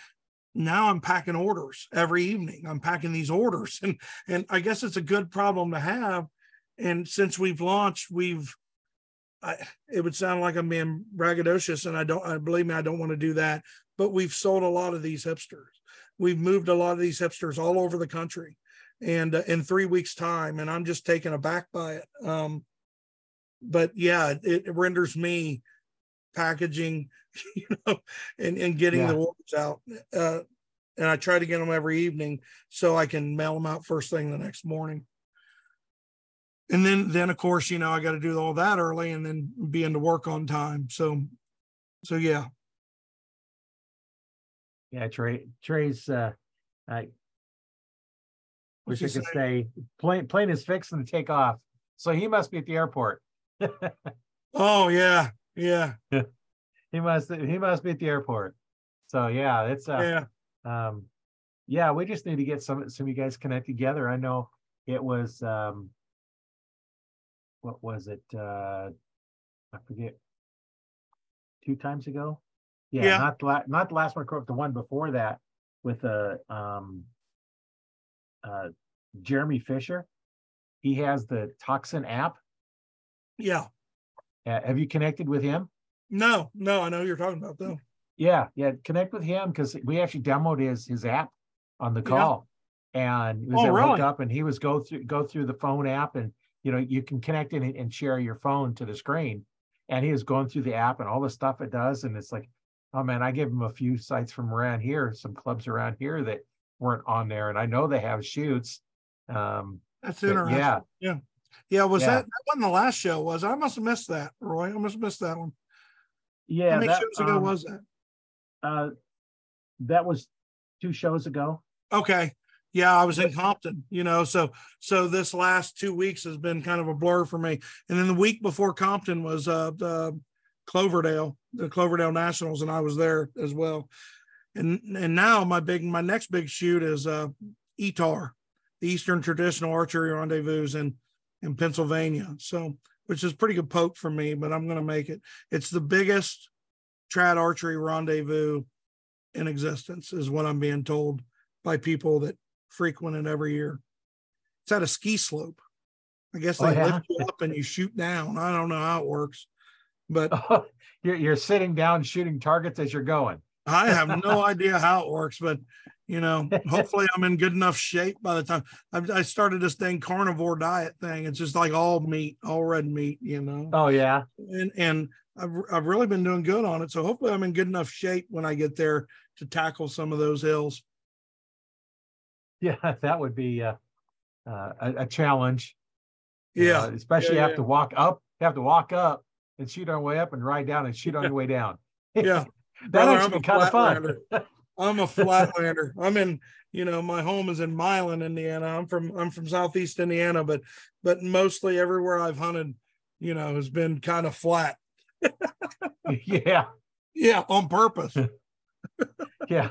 now I'm packing orders every evening. I'm packing these orders, and and I guess it's a good problem to have. And since we've launched, we've, I, it would sound like I'm being braggadocious, and I don't, I believe me, I don't want to do that, but we've sold a lot of these hipsters. We've moved a lot of these hipsters all over the country, and uh, in three weeks time, and I'm just taken aback by it. Um, but yeah, it, it renders me packaging, you know, and, and getting yeah. the orders out. Uh, and I try to get them every evening so I can mail them out first thing the next morning. And then, then of course, you know, I got to do all that early and then be into work on time. So, so yeah. Yeah. Trey, Trey's, uh, I wish I could say plane, plane is fixing to take off. So he must be at the airport. Oh yeah. Yeah. he must, he must be at the airport. So yeah, it's, uh, yeah. um, yeah, we just need to get some, some of you guys connect together. I know it was, um, what was it? Uh, I forget. Two times ago, yeah, yeah. Not the la- not the last one, the one before that, with a uh, um, uh, Jeremy Fisher. He has the Toxin app. Yeah. Uh, have you connected with him? No, no, I know who you're talking about though. Yeah, yeah, connect with him because we actually demoed his his app on the call, yeah. and we oh, really? hooked up, and he was go through go through the phone app and. You know, you can connect in and share your phone to the screen, and he is going through the app and all the stuff it does. And it's like, oh man, I give him a few sites from around here, some clubs around here that weren't on there. And I know they have shoots. Um, That's interesting. Yeah. Yeah. Yeah. Was yeah. that, that wasn't the last show was, I must've missed that, Roy. I must've missed that one. Yeah. How many that, shows ago um, was that? Uh, that was two shows ago. Okay. yeah, I was in Compton, you know, so, so this last two weeks has been kind of a blur for me. And then the week before Compton was uh, the Cloverdale, the Cloverdale Nationals, and I was there as well. And and now my big, my next big shoot is uh, E T A R, the Eastern Traditional Archery Rendezvous in, in Pennsylvania. So, which is pretty good poke for me, but I'm going to make it. It's the biggest trad archery rendezvous in existence is what I'm being told by people that frequent it every year. It's at a ski slope. I guess they oh, yeah. lift you up and you shoot down. I don't know how it works, but oh, you're, you're sitting down shooting targets as you're going. I have no idea how it works, but you know, hopefully I'm in good enough shape by the time I, I started this dang carnivore diet thing. It's just like all meat, all red meat, you know? Oh yeah. And, and I've, I've really been doing good on it. So hopefully I'm in good enough shape when I get there to tackle some of those hills. Yeah, that would be uh, uh, a, a challenge. Yeah, uh, especially yeah, you have yeah. to walk up. You have to walk up and shoot on the way up, and ride down and shoot on your way down. Yeah, that Brother, actually be kind of fun. I'm a flatlander. I'm in, you know, my home is in Milan, Indiana. I'm from I'm from Southeast Indiana, but but mostly everywhere I've hunted, you know, has been kind of flat. yeah, yeah, on purpose. yeah.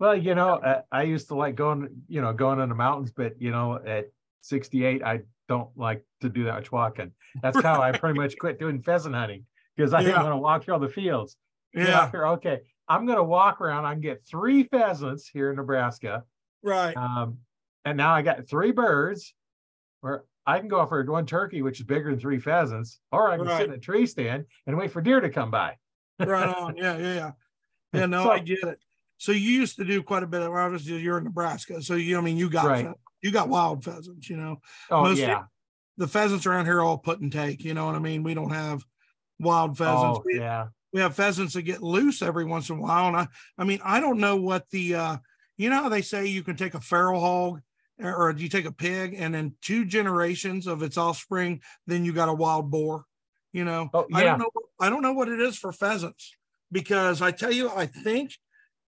Well, you know, I, I used to like going, you know, going in the mountains, but, you know, at sixty-eight, I don't like to do that much walking. That's right. How I pretty much quit doing pheasant hunting, because I yeah. didn't want to walk through all the fields. Yeah. Here, okay, I'm going to walk around. I can get three pheasants here in Nebraska. Right. Um, and now I got three birds, or I can go off for one turkey, which is bigger than three pheasants, or I can right. sit in a tree stand and wait for deer to come by. right on. Yeah, yeah, yeah. Yeah, no, so, I get it. So you used to do quite a bit of, obviously you're in Nebraska. So, you, I mean, you got, right. you got wild pheasants, you know, oh, Most yeah. of the pheasants around here all put and take, you know what I mean? We don't have wild pheasants. Oh, we, yeah. we have pheasants that get loose every once in a while. And I, I mean, I don't know what the, uh, you know, how they say you can take a feral hog or, or you take a pig and then two generations of its offspring, then you got a wild boar, you know, oh, yeah. I don't know. I don't know what it is for pheasants, because I tell you, I think,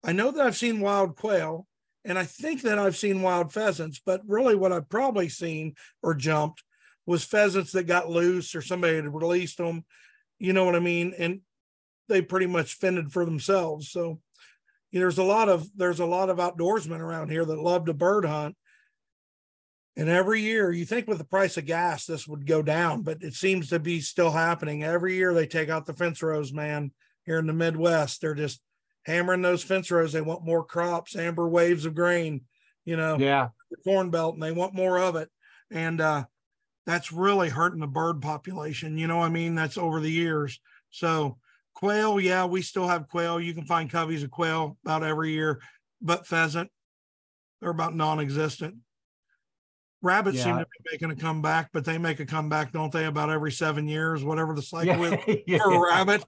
I know that I've seen wild quail, and I think that I've seen wild pheasants, but really what I've probably seen or jumped was pheasants that got loose, or somebody had released them, you know what I mean? And they pretty much fended for themselves. So you know, there's a lot of, there's a lot of outdoorsmen around here that love to bird hunt. And every year, you think with the price of gas, this would go down, but it seems to be still happening. Every year they take out the fence rows, man, here in the Midwest. They're just hammering those fence rows. They want more crops, amber waves of grain, you know, yeah, the corn belt, and they want more of it. And uh, that's really hurting the bird population. You know what I mean? That's over the years. So quail, yeah, we still have quail. You can find coveys of quail about every year, but pheasant, they're about non-existent. Rabbits yeah. seem to be making a comeback, but they make a comeback, don't they, about every seven years, whatever the cycle yeah. is yeah. for a rabbit.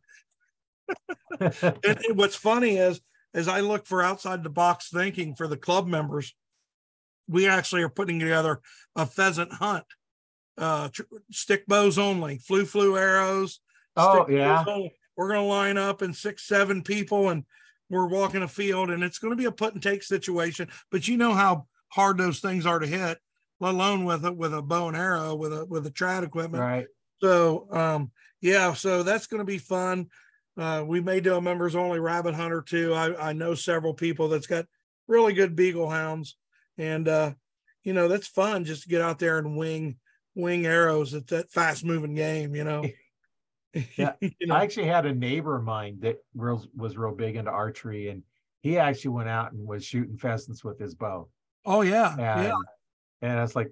And what's funny is, as I look for outside the box thinking for the club members, we actually are putting together a pheasant hunt, uh, tr- stick bows only, flu flu arrows. Oh yeah. We're going to line up and six, seven people, and we're walking a field, and it's going to be a put and take situation, but you know how hard those things are to hit, let alone with a, with a bow and arrow, with a, with a trad equipment. Right. So, um, yeah, so that's going to be fun. Uh, we may do a members only rabbit hunt or two. I, I know several people that's got really good beagle hounds, and uh, you know, that's fun just to get out there and wing, wing arrows at that fast moving game, you know? Yeah. you know? I actually had a neighbor of mine that real, was real big into archery, and he actually went out and was shooting pheasants with his bow. Oh yeah. And, yeah. and I was like,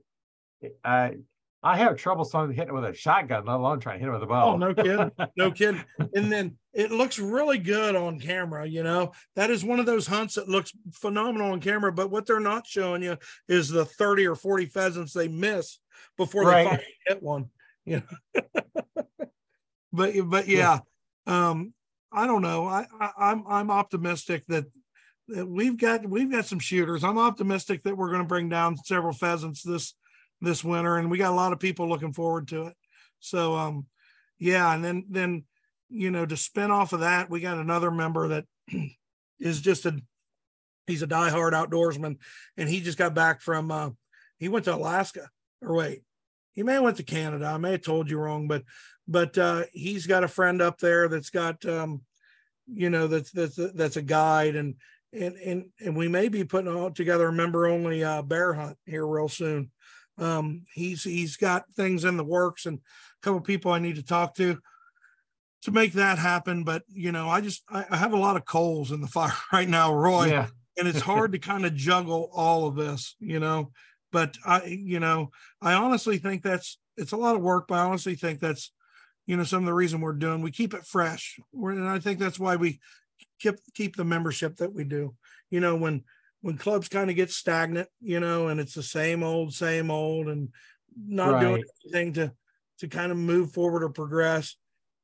I, I have trouble sometimes hitting it with a shotgun, let alone trying to hit it with a bow. Oh, no kidding. No kidding. And then it looks really good on camera, you know. That is one of those hunts that looks phenomenal on camera, but what they're not showing you is the thirty or forty pheasants they miss before right. they finally hit one. You know? but but yeah, yeah. Um, I don't know. I, I I'm I'm optimistic that, that we've got we've got some shooters. I'm optimistic that we're going to bring down several pheasants this this winter, and we got a lot of people looking forward to it. So um yeah, and then then you know, to spin off of that, we got another member that is just a He's a diehard outdoorsman, and he just got back from, uh, he went to Alaska, or wait, he may have went to Canada. I may have told you wrong, but, but uh, he's got a friend up there that's got, um, you know, that's, that's, that's a guide, and, and, and, and we may be putting all together a member only uh, bear hunt here real soon. Um, he's, he's got things in the works, and a couple of people I need to talk to to make that happen. But, you know, I just, I, I have a lot of coals in the fire right now, Roy. Yeah. And it's hard to kind of juggle all of this, you know, but I, you know, I honestly think that's, it's a lot of work, but I honestly think that's, you know, some of the reason we're doing, we keep it fresh. We're, and I think that's why we keep, keep the membership that we do, you know, when, when clubs kind of get stagnant, you know, and it's the same old, same old, and not right. doing anything to, to kind of move forward or progress,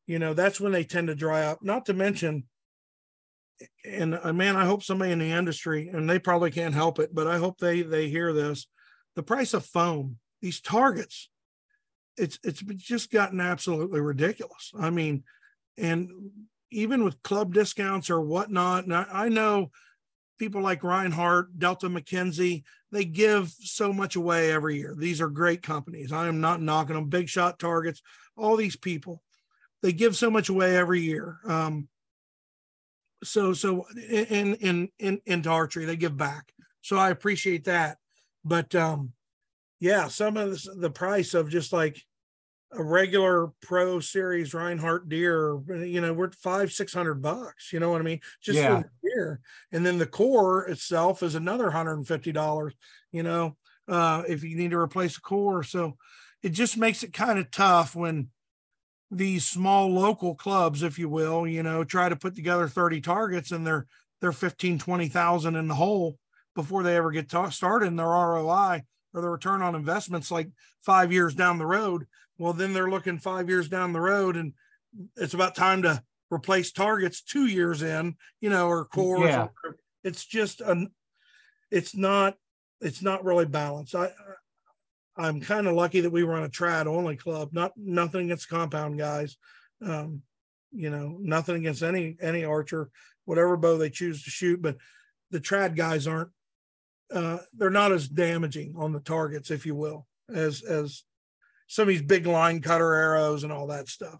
you know, that's when they tend to dry up, not to mention, and uh, man, I hope somebody in the industry, and they probably can't help it, but I hope they, they hear this, the price of foam, these targets, it's, it's just gotten absolutely ridiculous. I mean, and even with club discounts or whatnot, and I, I know people like Reinhardt, Delta McKenzie, they give so much away every year. These are great companies. I am not knocking them. Big Shot Targets, all these people, they give so much away every year. Um, So, so in, in, in, into archery, they give back. So I appreciate that. But um, yeah, some of the, the price of just like a regular pro series Reinhardt deer, you know, we're five, six hundred bucks, you know what I mean? Just yeah. for the deer. And then the core itself is another one hundred fifty dollars, you know, uh, if you need to replace a core. So it just makes it kind of tough when these small local clubs, if you will, you know, try to put together thirty targets, and they're, they're fifteen, twenty thousand in the hole before they ever get ta- started, and their R O I, or the return on investment's like five years down the road. Well, then they're looking five years down the road, and it's about time to replace targets two years in, you know, or cores. Yeah. Or it's just, an, it's not, it's not really balanced. I, I'm kind of lucky that we were on a trad only club, not nothing against compound guys, um, you know, nothing against any, any archer, whatever bow they choose to shoot, but the trad guys aren't, uh, they're not as damaging on the targets, if you will, as, as some of these big line cutter arrows and all that stuff.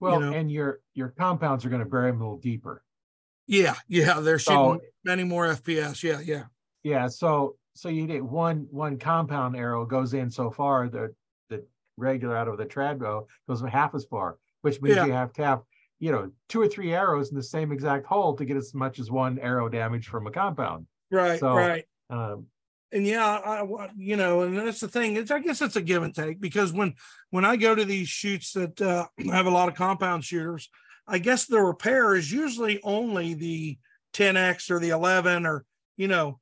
Well, you know? And your, your compounds are going to bury them a little deeper. Yeah. Yeah. They're shooting so, many more F P S. Yeah. Yeah. Yeah. So, So you get one one compound arrow goes in so far, the the regular out of the trad bow goes half as far, which means yeah. you have to have, you know, two or three arrows in the same exact hole to get as much as one arrow damage from a compound. Right, so, right. Um, and yeah, I, you know, and that's the thing. It's I guess it's a give and take, because when when I go to these shoots that uh, have a lot of compound shooters, I guess the repair is usually only the ten X or the eleven, or you know,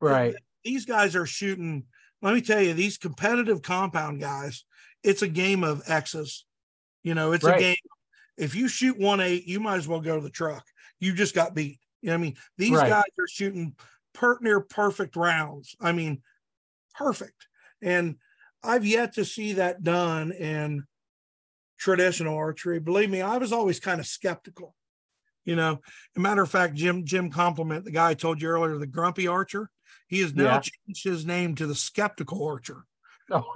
right. The, These guys are shooting, let me tell you, these competitive compound guys, it's a game of X's. You know, it's right. a game. If you shoot one eight, you might as well go to the truck. You just got beat. You know what I mean? These right. guys are shooting per, near perfect rounds. I mean, perfect. And I've yet to see that done in traditional archery. Believe me, I was always kind of skeptical. You know, as a matter of fact, Jim, Jim Compliment, the guy I told you earlier, the grumpy archer, he has now yeah. changed his name to the skeptical archer. Oh.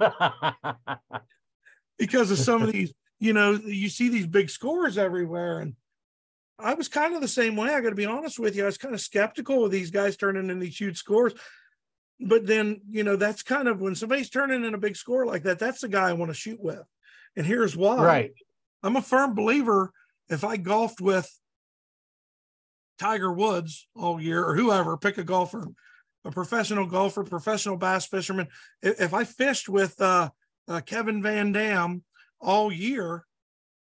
Because of some of these, you know, you see these big scores everywhere. And I was kind of the same way. I got to be honest with you. I was kind of skeptical of these guys turning in these huge scores. But then, you know, that's kind of when somebody's turning in a big score like that, that's the guy I want to shoot with. And here's why. Right. I'm a firm believer. If I golfed with Tiger Woods all year, or whoever, pick a golfer, a professional golfer, professional bass fisherman. If I fished with uh, uh, Kevin Van Dam all year,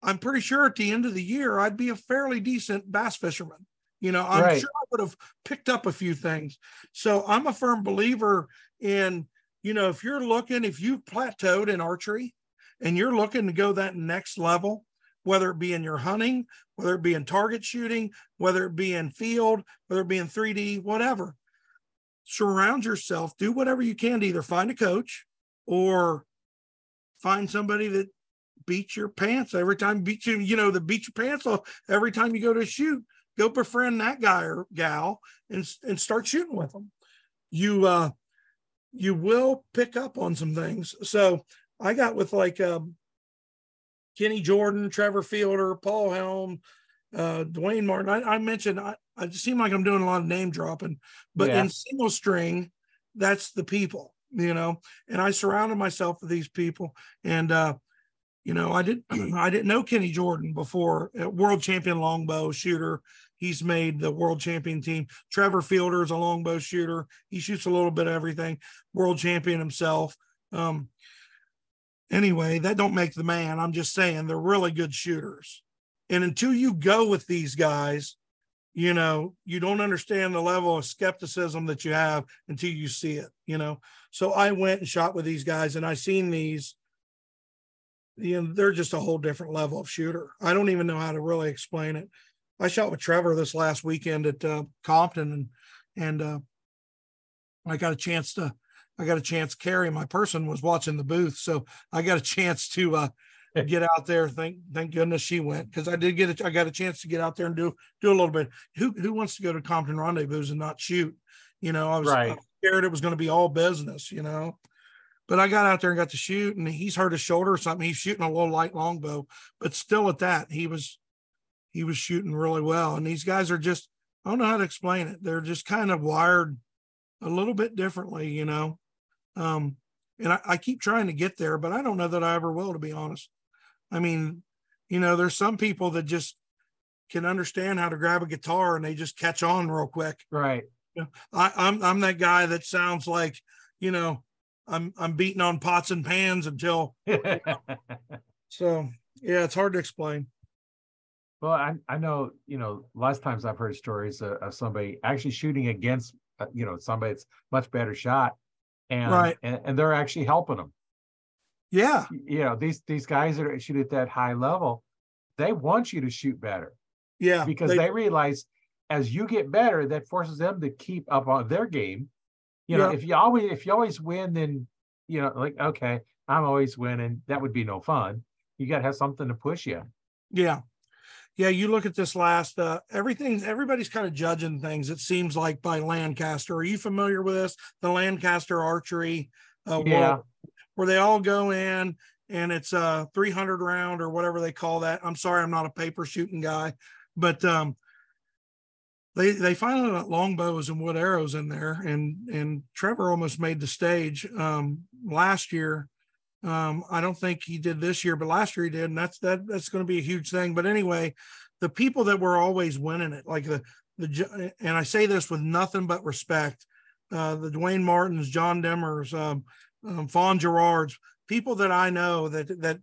I'm pretty sure at the end of the year, I'd be a fairly decent bass fisherman. You know, I'm right. sure I would have picked up a few things. So I'm a firm believer in, you know, if you're looking, if you've plateaued in archery and you're looking to go that next level, whether it be in your hunting, whether it be in target shooting, whether it be in field, whether it be in three D, whatever, surround yourself, do whatever you can to either find a coach or find somebody that beats your pants every time, beat you, you know, that beat your pants off every time you go to a shoot. Go befriend that guy or gal and, and start shooting with them. You, uh, you will pick up on some things. So I got with like um, Kenny Jordan, Trevor Fielder, Paul Helm, uh, Dwayne Martin. I, I mentioned, I, I just seem like I'm doing a lot of name dropping, but yeah. In single string, that's the people, you know, and I surrounded myself with these people. And, uh, you know, I didn't, I didn't know Kenny Jordan before, a world champion longbow shooter. He's made the world champion team. Trevor Fielder is a longbow shooter. He shoots a little bit of everything. World champion himself. Um, anyway, that don't make the man. I'm just saying they're really good shooters. And until you go with these guys, you know, you don't understand the level of skepticism that you have until you see it, you know? So I went and shot with these guys and I seen these, you know, they're just a whole different level of shooter. I don't even know how to really explain it. I shot with Trevor this last weekend at uh, Compton, and and uh, I got a chance to I got a chance. Carrie, my person, was watching the booth, so I got a chance to uh, get out there. Thank thank goodness she went, because I did get a, I got a chance to get out there and do do a little bit. Who who wants to go to Compton Rendezvous and not shoot? You know, I was, right. I was scared it was going to be all business, you know. But I got out there and got to shoot, and he's hurt his shoulder or something. He's shooting a little light longbow, but still at that, he was. He was shooting really well. And these guys are just, I don't know how to explain it. They're just kind of wired a little bit differently, you know? Um, and I, I keep trying to get there, but I don't know that I ever will, to be honest. I mean, you know, there's some people that just can understand how to grab a guitar and they just catch on real quick. Right. You know, I, I'm, I'm that guy that sounds like, you know, I'm, I'm beating on pots and pans until, you know. So yeah, it's hard to explain. Well, I, I know, you know, lots of times I've heard stories of, of somebody actually shooting against, uh, you know, somebody that's much better shot, and, right. and and they're actually helping them. Yeah. You know, these, these guys that shoot at that high level, they want you to shoot better. Yeah. Because they, they realize as you get better, that forces them to keep up on their game. You yeah. know, if you always, if you always win, then, you know, like, okay, I'm always winning. That would be no fun. You got to have something to push you. Yeah. Yeah, you look at this last, uh, everything, everybody's kind of judging things, it seems like, by Lancaster. Are you familiar with this? The Lancaster Archery uh, yeah. World, where they all go in, and it's a three hundred round or whatever they call that. I'm sorry, I'm not a paper shooting guy, but um, they they finally got longbows and wood arrows in there, and, and Trevor almost made the stage um, last year. Um, I don't think he did this year, but last year he did, and that's that. That's going to be a huge thing. But anyway, the people that were always winning it, like the the, and I say this with nothing but respect, uh, the Dwayne Martins, John Demers, um, um, Fawn Gerards, people that I know that that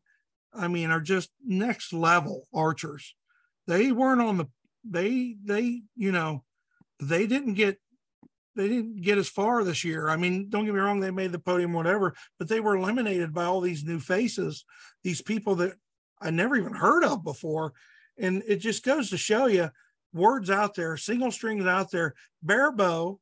I mean are just next level archers. They weren't on the they they you know they didn't get. They didn't get as far this year. I mean, don't get me wrong, they made the podium, whatever, but they were eliminated by all these new faces, these people that I never even heard of before. And it just goes to show you, words out there, single strings out there, bare bow,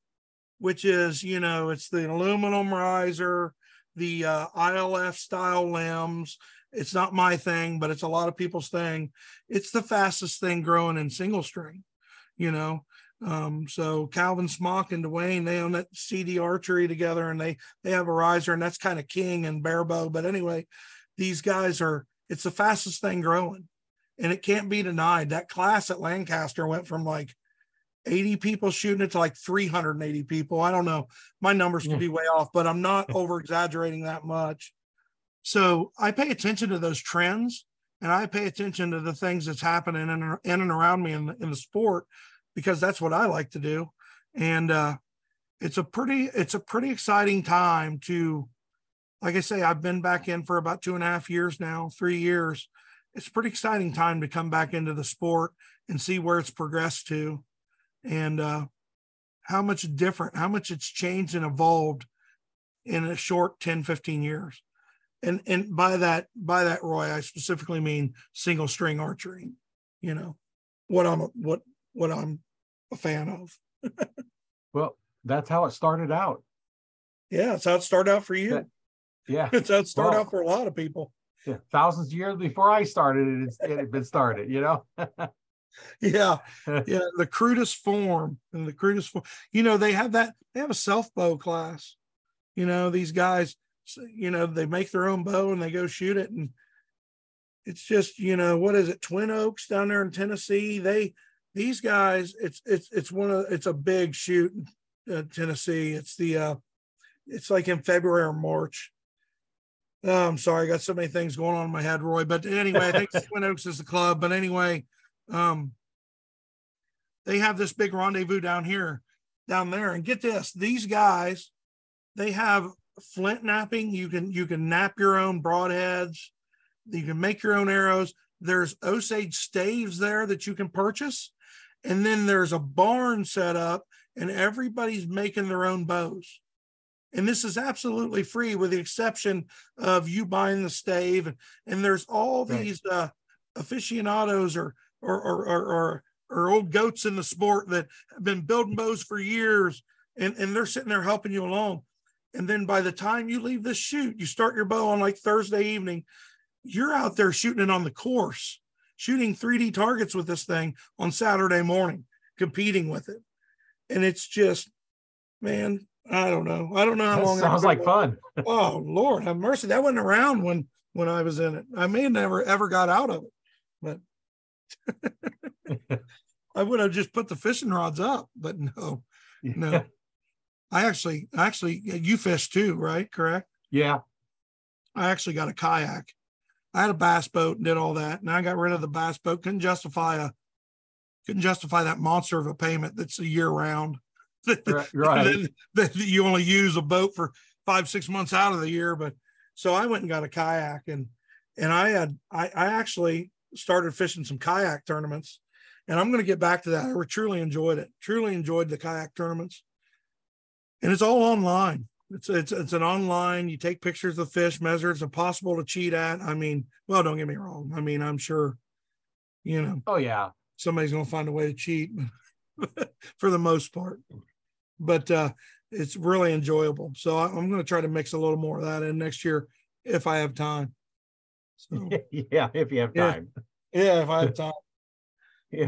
which is, you know, it's the aluminum riser, the uh, I L F style limbs. It's not my thing, but it's a lot of people's thing. It's the fastest thing growing in single string, you know? Um, so Calvin Smock and Dwayne, they own that C D Archery together, and they, they have a riser, and that's kind of king and bare bow. But anyway, these guys are, it's the fastest thing growing, and it can't be denied. That class at Lancaster went from like eighty people shooting it to like three hundred eighty people. I don't know. My numbers could be way off, but I'm not over exaggerating that much. So I pay attention to those trends, and I pay attention to the things that's happening in, in and around me in the, in the sport, because that's what I like to do. And uh, it's a pretty, it's a pretty exciting time to, like I say, I've been back in for about two and a half years now, three years. It's a pretty exciting time to come back into the sport and see where it's progressed to, and uh, how much different, how much it's changed and evolved in a short ten, fifteen years. And, and by that, by that, Roy, I specifically mean single string archery, you know, what I'm, what, what I'm a fan of. Well, that's how it started out. Yeah, it's how it started out for you. That, yeah. It's how it started well, out for a lot of people. Yeah, thousands of years before I started it, it's, it had been started, you know? Yeah. Yeah. The crudest form and the crudest form. You know, they have that, they have a self bow class, you know, these guys, you know, they make their own bow and they go shoot it. And it's just, you know, what is it? Twin Oaks down there in Tennessee. They, these guys, it's, it's, it's one of, it's a big shoot in uh, Tennessee. It's the, uh, it's like in February or March. Oh, I'm sorry. I got so many things going on in my head, Roy, but anyway, I think Twin Oaks is the club, but anyway, um, they have this big rendezvous down here, down there, and get this, these guys, they have flint napping. You can, you can nap your own broadheads. You can make your own arrows. There's Osage staves there that you can purchase. And then there's a barn set up and everybody's making their own bows. And this is absolutely free with the exception of you buying the stave. And, and there's all right. these uh, aficionados or, or, or, or, or, or old goats in the sport that have been building bows for years. And, and they're sitting there helping you along. And then by the time you leave this shoot, you start your bow on like Thursday evening, you're out there shooting it on the course, shooting three D targets with this thing on Saturday morning, competing with it. And it's just, man, I don't know. I don't know how that long. Sounds like fun. Oh, Lord have mercy. That wasn't around when, when I was in it. I may have never, ever got out of it, but I would have just put the fishing rods up, but no, yeah. no. I actually, actually, you fish too, right? Correct? Yeah. I actually got a kayak. I had a bass boat and did all that. And I got rid of the bass boat. Couldn't justify a, couldn't justify that monster of a payment that's a year round. Right. Then, then you only use a boat for five, six months out of the year. But so I went and got a kayak, and and I had I, I actually started fishing some kayak tournaments, and I'm going to get back to that. I truly enjoyed it. Truly enjoyed the kayak tournaments, and it's all online. It's it's it's an online. You take pictures of fish, measure. It's impossible to cheat at. I mean, well, don't get me wrong. I mean, I'm sure, you know. Oh yeah. Somebody's going to find a way to cheat, for the most part. But uh, it's really enjoyable. So I, I'm going to try to mix a little more of that in next year if I have time. So, yeah, if you have time. Yeah, yeah if I have time. Yeah.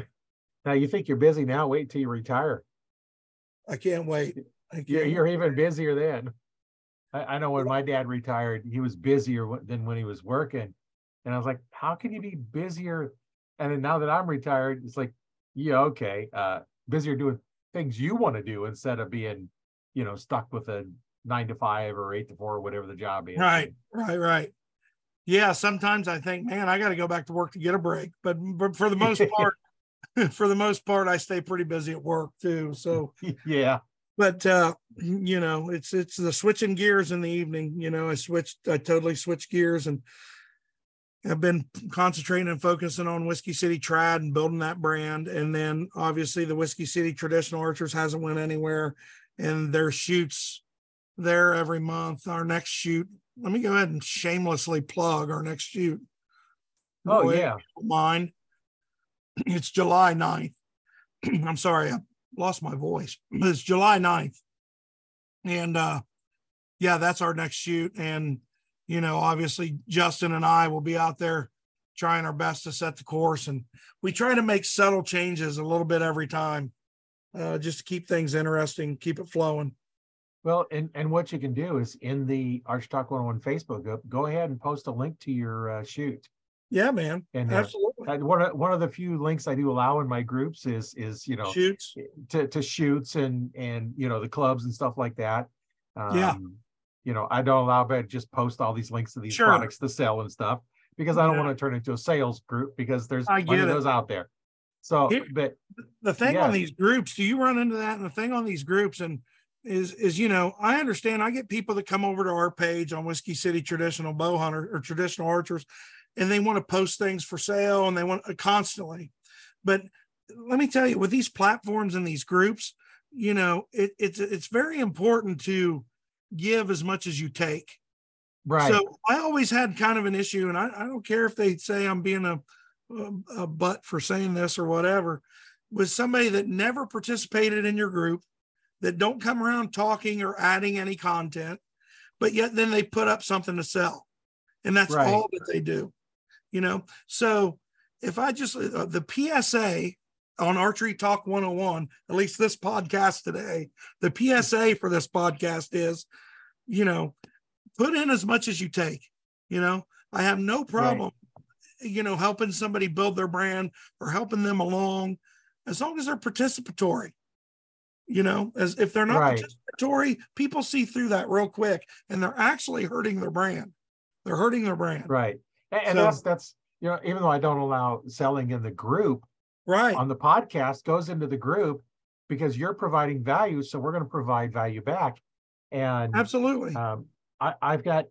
Now, you think you're busy now? Wait till you retire. I can't wait. I can't you're, you're wait. even busier then. I, I know when my dad retired, he was busier than when he was working. And I was like, how can you be busier? And then now that I'm retired, it's like, yeah, okay, uh, busier doing things you want to do instead of being, you know, stuck with a nine to five or eight to four or whatever the job is. Right, right, right. Yeah, sometimes I think, man, I got to go back to work to get a break. But for the most part, for the most part, I stay pretty busy at work too. So yeah. But uh, you know, it's it's the switching gears in the evening. You know, I switched, I totally switched gears, and I've been concentrating and focusing on Whiskey City Trad and building that brand. And then obviously the Whiskey City Traditional Archers hasn't went anywhere, and their shoots there every month. Our next shoot, let me go ahead and shamelessly plug our next shoot. Oh Boy, yeah. Mine. It's July ninth. I'm sorry. I lost my voice. It's July ninth. And uh, yeah, that's our next shoot. And you know, obviously Justin and I will be out there trying our best to set the course. And we try to make subtle changes a little bit every time, uh, just to keep things interesting, keep it flowing. Well, and, and what you can do is in the Archery Talk one oh one Facebook group, go ahead and post a link to your uh, shoot. Yeah, man. And, uh, absolutely. I, one, of, one of the few links I do allow in my groups is, is you know, shoots to, to shoots and, and, you know, the clubs and stuff like that. Um, yeah. You know, I don't allow, but just post all these links to these sure. products to sell and stuff, because I don't yeah. want to turn into a sales group, because there's plenty of those out there. So, Here, but the thing yeah. on these groups, do you run into that? And the thing on these groups and is, is, you know, I understand I get people that come over to our page on Whiskey City Traditional Bow Hunter or Traditional Archers, and they want to post things for sale, and they want uh, constantly. But let me tell you, with these platforms and these groups, you know, it, it's, it's very important to give as much as you take. Right. So I always had kind of an issue, and I, I don't care if they say I'm being a, a, a butt for saying this or whatever, with somebody that never participated in your group, that don't come around talking or adding any content, but yet then they put up something to sell. And that's right. all that they do, you know? So if I just, uh, the P S A on Archery Talk one oh one, at least this podcast today, the P S A for this podcast is, you know, put in as much as you take. You know, I have no problem, right. you know, helping somebody build their brand or helping them along, as long as they're participatory. You know, as if they're not right. participatory, people see through that real quick, and they're actually hurting their brand. They're hurting their brand. Right. And, and so, that's, that's, you know, even though I don't allow selling in the group, right. on the podcast goes into the group, because you're providing value. So we're going to provide value back. And absolutely. Um, I, I've got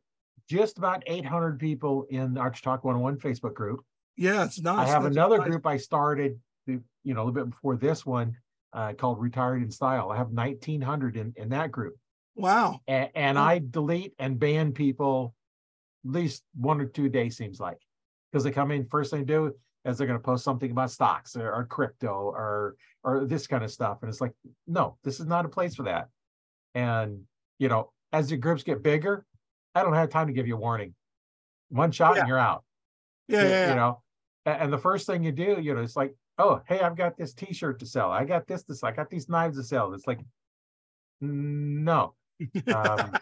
just about eight hundred people in the Arch Talk one oh one Facebook group. Yeah, it's nice. I have that's another nice. group I started, you know, a little bit before this one, uh, called Retired in Style. I have nineteen hundred in, in that group. Wow. And, and wow. I delete and ban people at least one or two days, seems like, because they come in, first thing they do is they're going to post something about stocks or, or crypto or or this kind of stuff. And it's like, no, this is not a place for that. And, you know, as your groups get bigger, I don't have time to give you a warning. One shot yeah. and you're out. Yeah, you, yeah, yeah. You know, and, and the first thing you do, you know, it's like, oh, hey, I've got this T-shirt to sell. I got this to sell. I got these knives to sell. It's like, no. Um,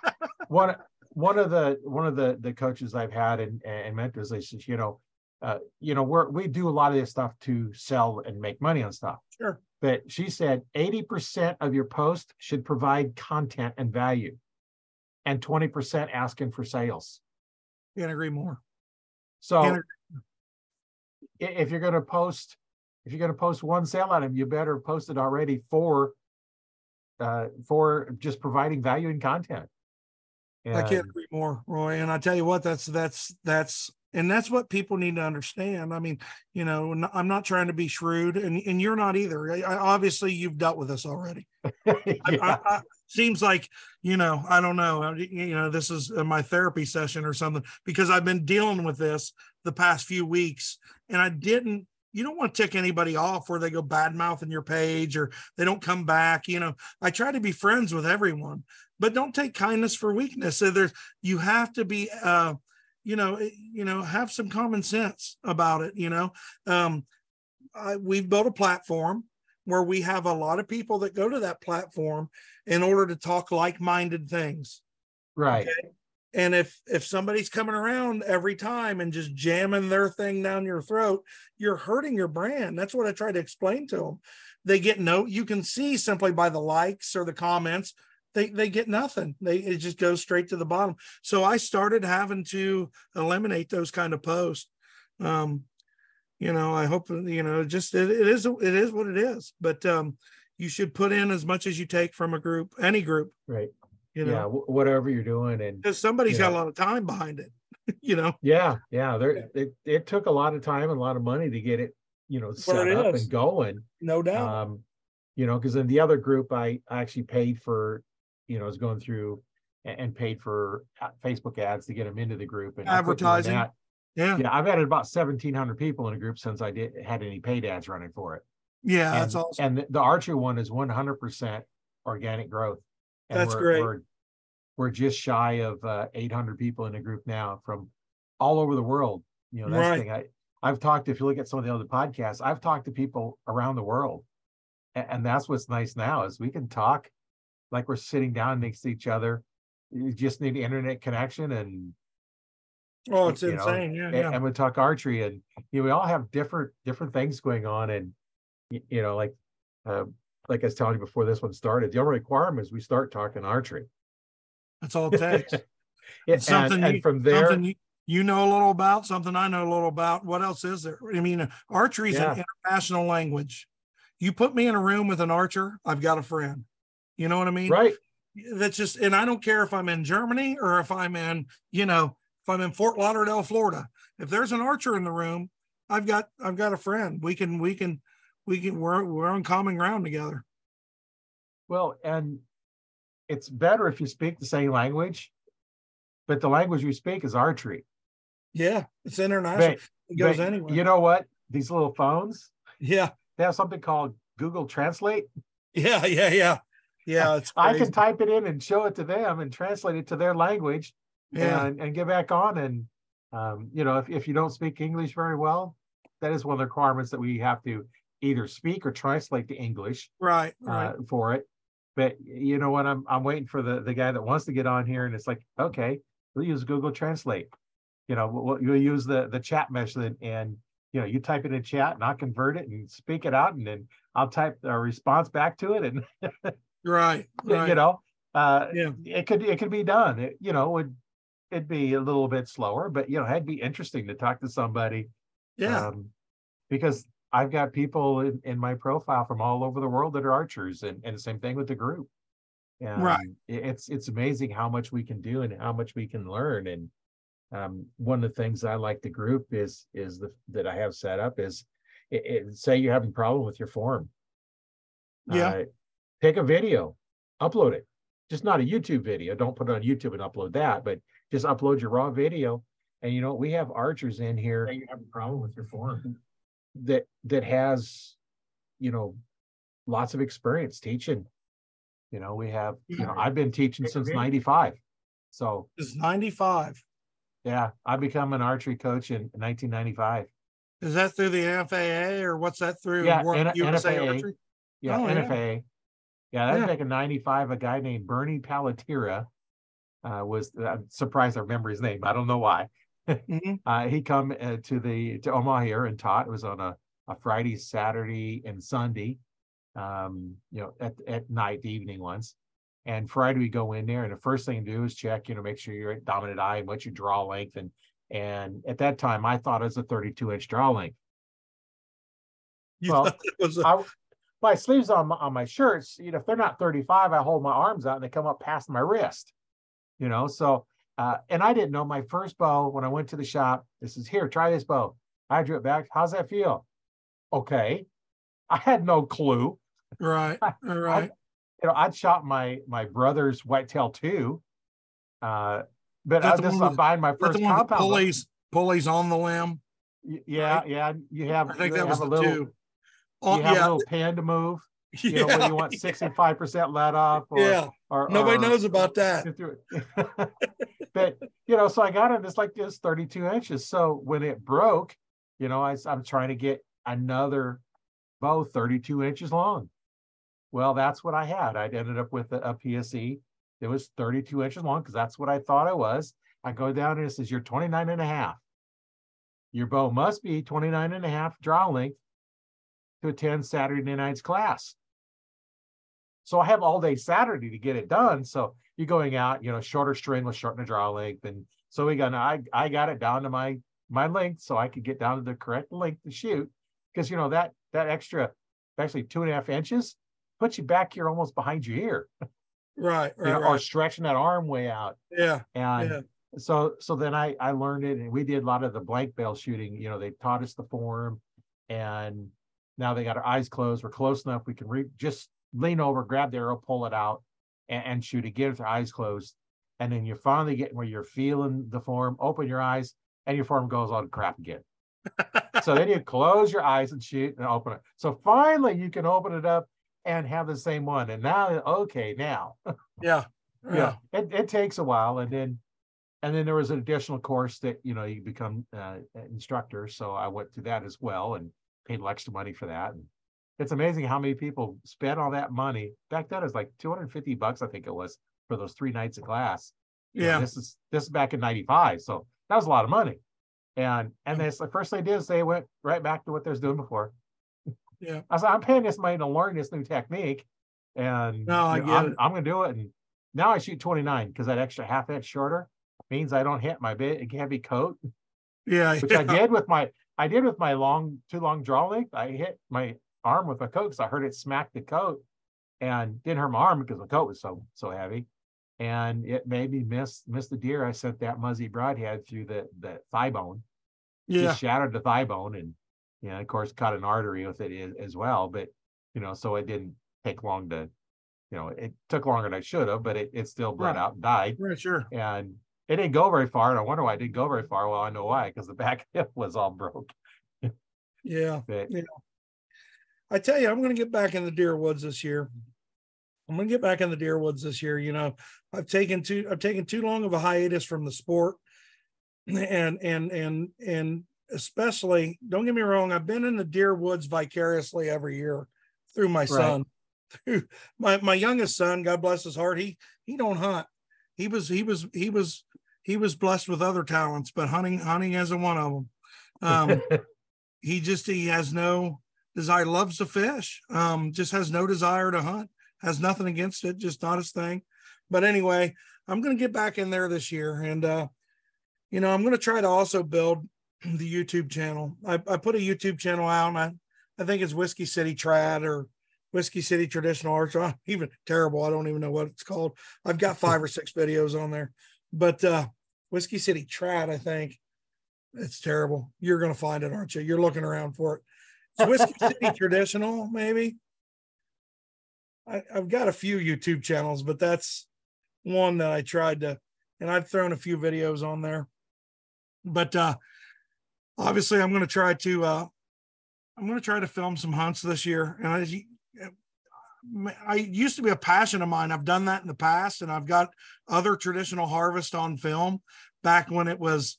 one one of the one of the the coaches I've had and and mentors, they said, you know, uh, you know, we we do a lot of this stuff to sell and make money on stuff. Sure. But she said, eighty percent of your post should provide content and value, and twenty percent asking for sales. Can't agree more. So agree. if you're going to post, if you're going to post one sale item, you better post it already for, uh, for just providing value and content. And I can't agree more, Roy. And I tell you what, that's, that's, that's, and that's what people need to understand. I mean, you know, I'm not trying to be shrewd, and, and you're not either. I, I, obviously, you've dealt with this already. yeah. I, I, seems like, you know, I don't know, you know, this is my therapy session or something, because I've been dealing with this the past few weeks, and I didn't, you don't want to tick anybody off where they go bad mouthing your page or they don't come back. You know, I try to be friends with everyone, but don't take kindness for weakness. So there's, you have to be, uh, you know, you know, have some common sense about it. You know, um, I, we've built a platform where we have a lot of people that go to that platform in order to talk like-minded things. Right. Okay? And if, if somebody's coming around every time and just jamming their thing down your throat, you're hurting your brand. That's what I try to explain to them. They get no, you can see simply by the likes or the comments, They they get nothing. They it just goes straight to the bottom. So I started having to eliminate those kind of posts. Um, you know, I hope you know. Just it, it is it is what it is. But um, you should put in as much as you take from a group, any group, right? You know, yeah, w- whatever you're doing, and because somebody's got know. a lot of time behind it. you know. Yeah, yeah. There it it took a lot of time and a lot of money to get it, you know, set it up is. and going. No doubt. Um, you know, because in the other group, I actually paid for. You know, I was going through and paid for Facebook ads to get them into the group and advertising. Yeah. Yeah. I've added about seventeen hundred people in a group since I did had any paid ads running for it. Yeah. And, that's awesome. And the, the Archer one is one hundred percent organic growth. And that's we're, great. We're, we're just shy of uh, eight hundred people in a group now from all over the world. You know, that's right. the thing I, I've talked to, if you look at some of the other podcasts, I've talked to people around the world. And, and that's what's nice now is we can talk like we're sitting down next to each other. You just need internet connection and oh, it's insane. Know, yeah, yeah. And we talk archery, and you know, we all have different different things going on. And you know, like uh, like I was telling you before this one started, the only requirement is we start talking archery. That's all it takes. it, and, something and you, from there, something you know a little about, something I know a little about. What else is there? I mean, archery is yeah. an international language. You put me in a room with an archer, I've got a friend. You know what I mean? Right. That's just, and I don't care if I'm in Germany or if I'm in, you know, if I'm in Fort Lauderdale, Florida. If there's an archer in the room, I've got, I've got a friend. We can, we can, we can, we're, we're on common ground together. Well, and it's better if you speak the same language, but the language you speak is archery. Yeah. It's international. But, it goes but anywhere. You know what? These little phones. Yeah. They have something called Google Translate. Yeah. Yeah. Yeah. Yeah, it's I can type it in and show it to them and translate it to their language yeah. and, and get back on. And, um, you know, if, if you don't speak English very well, that is one of the requirements that we have to either speak or translate to English, right, right. Uh, for it. But you know what? I'm I'm waiting for the the guy that wants to get on here, and it's like, okay, we'll use Google Translate. You know, we'll, we'll use the the chat method, and you know, you type it in chat, and I convert it and speak it out, and then I'll type a response back to it, and right, right, you know, uh, yeah, it could it could be done. It, you know, would it, it'd be a little bit slower, but you know, it'd be interesting to talk to somebody. Yeah, um, because I've got people in, in my profile from all over the world that are archers, and, and the same thing with the group. Um, right. It's, it's amazing how much we can do and how much we can learn. And um, one of the things I like the group is, is the, that I have set up is it, it, say you're having a problem with your form. Yeah. Uh, take a video, upload it. Just not a YouTube video. Don't put it on YouTube and upload that, but just upload your raw video. And you know, we have archers in here. Say you have a problem with your form. that that has, you know, lots of experience teaching. You know, we have, you know, I've been teaching since ninety-five. So it's ninety-five. Yeah, I become an archery coach in nineteen ninety-five. Is that through the N F A A or what's that through? Yeah, N F A A. Yeah, oh, N F A A. Yeah, yeah, that's yeah. Like a ninety-five, a guy named Bernie Palatira uh, was, I'm surprised I remember his name. I don't know why. Mm-hmm. uh, he come uh, to the to Omaha here and taught. It was on a, a Friday, Saturday, and Sunday, um, you know, at at night, the evening ones. And Friday we go in there, and the first thing to do is check, you know, make sure you're at dominant eye and what your draw length. And and at that time, I thought it was a thirty-two inch draw length. You well, it was a... I, my sleeves on my, on my shirts, you know, if they're not thirty-five, I hold my arms out and they come up past my wrist, you know, so. Uh, and I didn't know my first bow when I went to the shop. This is here, try this bow. I drew it back. How's that feel? Okay. I had no clue. Right. All right. I, you know, I'd shot my my brother's whitetail too. Uh, but I just I'm buying my first compound. Pulleys, pulleys on the limb. Yeah, right? Yeah. You have, I think you that have was a the little two. Oh, you have yeah. a little pin to move. You yeah, know, when you want sixty-five percent let off, or, yeah, or, nobody or, knows about that. But you know, so I got it. It's like this thirty-two inches. So when it broke, you know, I, I'm trying to get another bow thirty-two inches long. Well, that's what I had. I ended up with a, a P S E that was thirty-two inches long because that's what I thought I was. I go down and it says you're twenty-nine and a half. Your bow must be twenty-nine and a half draw length to attend Saturday night's class. So I have all day Saturday to get it done. So you're going out, you know, shorter string will shorten the draw length. And so we got, I, I got it down to my, my length so I could get down to the correct length to shoot. Because, you know, that, that extra, actually two and a half inches puts you back here almost behind your ear. Right. Right, you know, right. Or stretching that arm way out. Yeah. And yeah. so, so then I, I learned it, and we did a lot of the blank bail shooting. You know, they taught us the form, and now they got our eyes closed. We're close enough. We can re just lean over, grab the arrow, pull it out, and, and shoot again with our eyes closed. And then you're finally getting where you're feeling the form, open your eyes, and your form goes on crap again. So then you close your eyes and shoot and open it. So finally you can open it up and have the same one. And now, okay, now. Yeah. Yeah. Yeah. It, it takes a while. And then, and then there was an additional course that, you know, you become uh, an instructor. So I went to that as well. And paid extra money for that, and it's amazing how many people spend all that money. Back then, it was like two hundred fifty bucks, I think it was, for those three nights of class. Yeah, and this is this is back in ninety-five, so that was a lot of money. And and that's the first they did is they went right back to what they was doing before. Yeah, I was like, I'm paying this money to learn this new technique, and no, I you know, get I'm, I'm going to do it. And now I shoot twenty-nine because that extra half inch shorter means I don't hit my big heavy coat. Yeah, which yeah. I did with my. I did with my long, too long draw length. I hit my arm with my coat because I heard it smack the coat, and didn't hurt my arm because my coat was so so heavy, and it made me miss miss the deer. I sent that muzzy broadhead through the the thigh bone, yeah, just shattered the thigh bone, and you know, of course, cut an artery with it as well. But you know, so it didn't take long to, you know, it took longer than I should have, but it it still bled yeah. out and died. Yeah, sure, and. It didn't go very far, and I wonder why it didn't go very far. Well, I know why, because the back hip was all broke. Yeah, but, yeah. I tell you, I'm going to get back in the deer woods this year. I'm going to get back in the deer woods this year. You know, I've taken too, I've taken too long of a hiatus from the sport, and and and and especially, don't get me wrong, I've been in the deer woods vicariously every year through my son. Right. my my youngest son, God bless his heart, he he don't hunt. He was he was he was he was blessed with other talents, but hunting hunting isn't one of them. Um, he just he has no desire. Loves to fish. Um, just has no desire to hunt. Has nothing against it. Just not his thing. But anyway, I'm going to get back in there this year, and uh, you know, I'm going to try to also build the YouTube channel. I, I put a YouTube channel out, and I, I think it's Whiskey City Trad or Whiskey City Traditional Archer. I'm even terrible. I don't even know what it's called. I've got five or six videos on there, but uh, Whiskey City Trad, I think. It's terrible. You're going to find it, aren't you? You're looking around for it. It's Whiskey City Traditional, maybe. I, I've got a few YouTube channels, but that's one that I tried to, and I've thrown a few videos on there. But uh, obviously, I'm going to try to, uh, I'm going to try to film some hunts this year. And I, I used to be a passion of mine. I've done that in the past, and I've got other traditional harvest on film back when it was.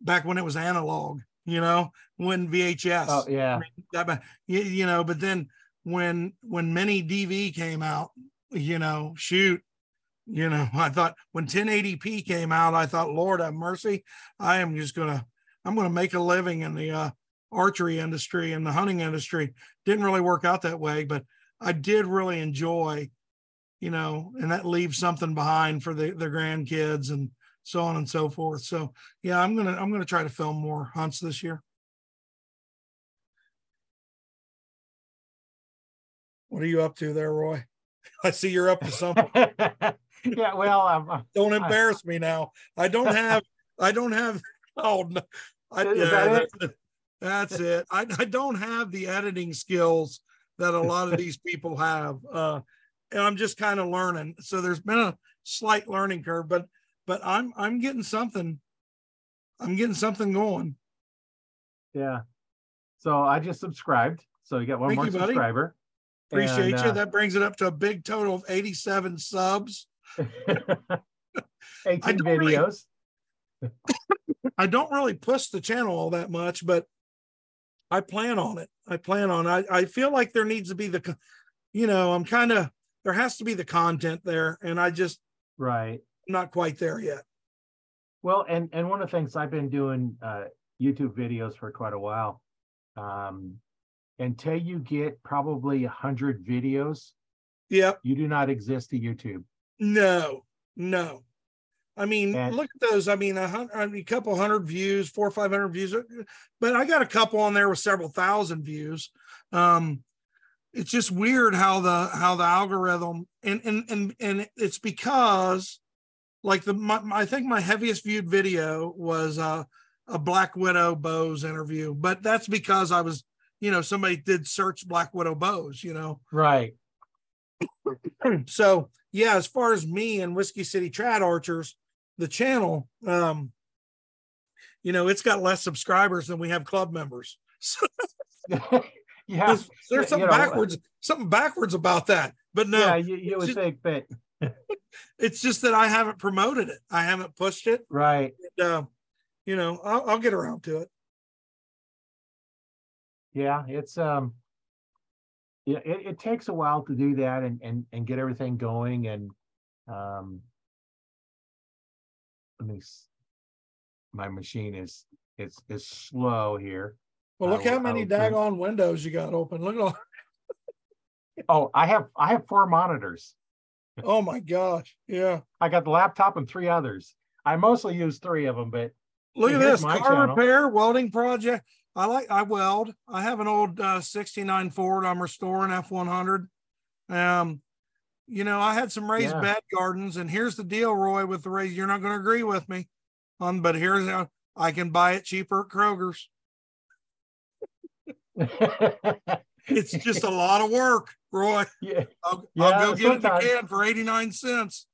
Back when it was analog, you know, when V H S, oh, yeah, I mean, you, you know, but then when, when mini D V came out, you know, shoot, you know, I thought when ten eighty p came out, I thought, Lord have mercy, I am just going to, I'm going to make a living in the uh, archery industry and the hunting industry. Didn't really work out that way, but I did really enjoy, you know, and that leaves something behind for the, the grandkids and so on and so forth. So yeah, I'm gonna I'm gonna try to film more hunts this year. What are you up to there, Roy? I see you're up to something. Yeah, well, I'm, don't embarrass I'm, me now. I don't have I don't have oh no, I, yeah, that it? That's it. That's it. I, I don't have the editing skills that a lot of these people have, uh, and I'm just kind of learning. So there's been a slight learning curve, but. But I'm I'm getting something, I'm getting something going. Yeah. So I just subscribed. So you got one Thank more you, subscriber. Buddy. Appreciate and, you. Uh, that brings it up to a big total of eighty-seven subs. eighteen I videos. Really, I don't really push the channel all that much, but I plan on it. I plan on. I I feel like there needs to be the, you know, I'm kind of there has to be the content there, and I just right. Not quite there yet. Well, and and one of the things I've been doing uh, YouTube videos for quite a while. Um, until you get probably a hundred videos, yep, you do not exist to YouTube. No, no. I mean, and, look at those. I mean, a hundred, I mean, a couple hundred views, four or five hundred views. But I got a couple on there with several thousand views. Um, it's just weird how the how the algorithm and and and and it's because. Like the, my, I think my heaviest viewed video was uh, a Black Widow bows interview, but that's because I was, you know, somebody did search Black Widow bows, you know. Right. So yeah, as far as me and Whiskey City Trad Archers, the channel, um, you know, it's got less subscribers than we have club members. Yeah, there's, there's something you know, backwards, something backwards about that. But no, yeah, you, you would just, think that. It's just that I haven't promoted it. I haven't pushed it. Right. And, uh, you know, I'll, I'll get around to it. Yeah, it's um, yeah, it, it takes a while to do that and and and get everything going. And um, let me. My machine is it's is slow here. Well, look I, how many daggone think... windows you got open. Look at all. Oh, I have I have four monitors. Oh my gosh. Yeah. I got the laptop and three others. I mostly use three of them, but look at this car channel. Repair welding project. I like, I weld, I have an old uh, sixty-nine Ford. I'm restoring F one hundred. Um, you know, I had some raised yeah. bed gardens, and here's the deal, Roy, with the raised, you're not going to agree with me on, but here's how I can buy it cheaper at Kroger's. It's just a lot of work, Roy. Yeah. I'll, yeah, I'll go get sometimes. It in the can for eighty-nine cents.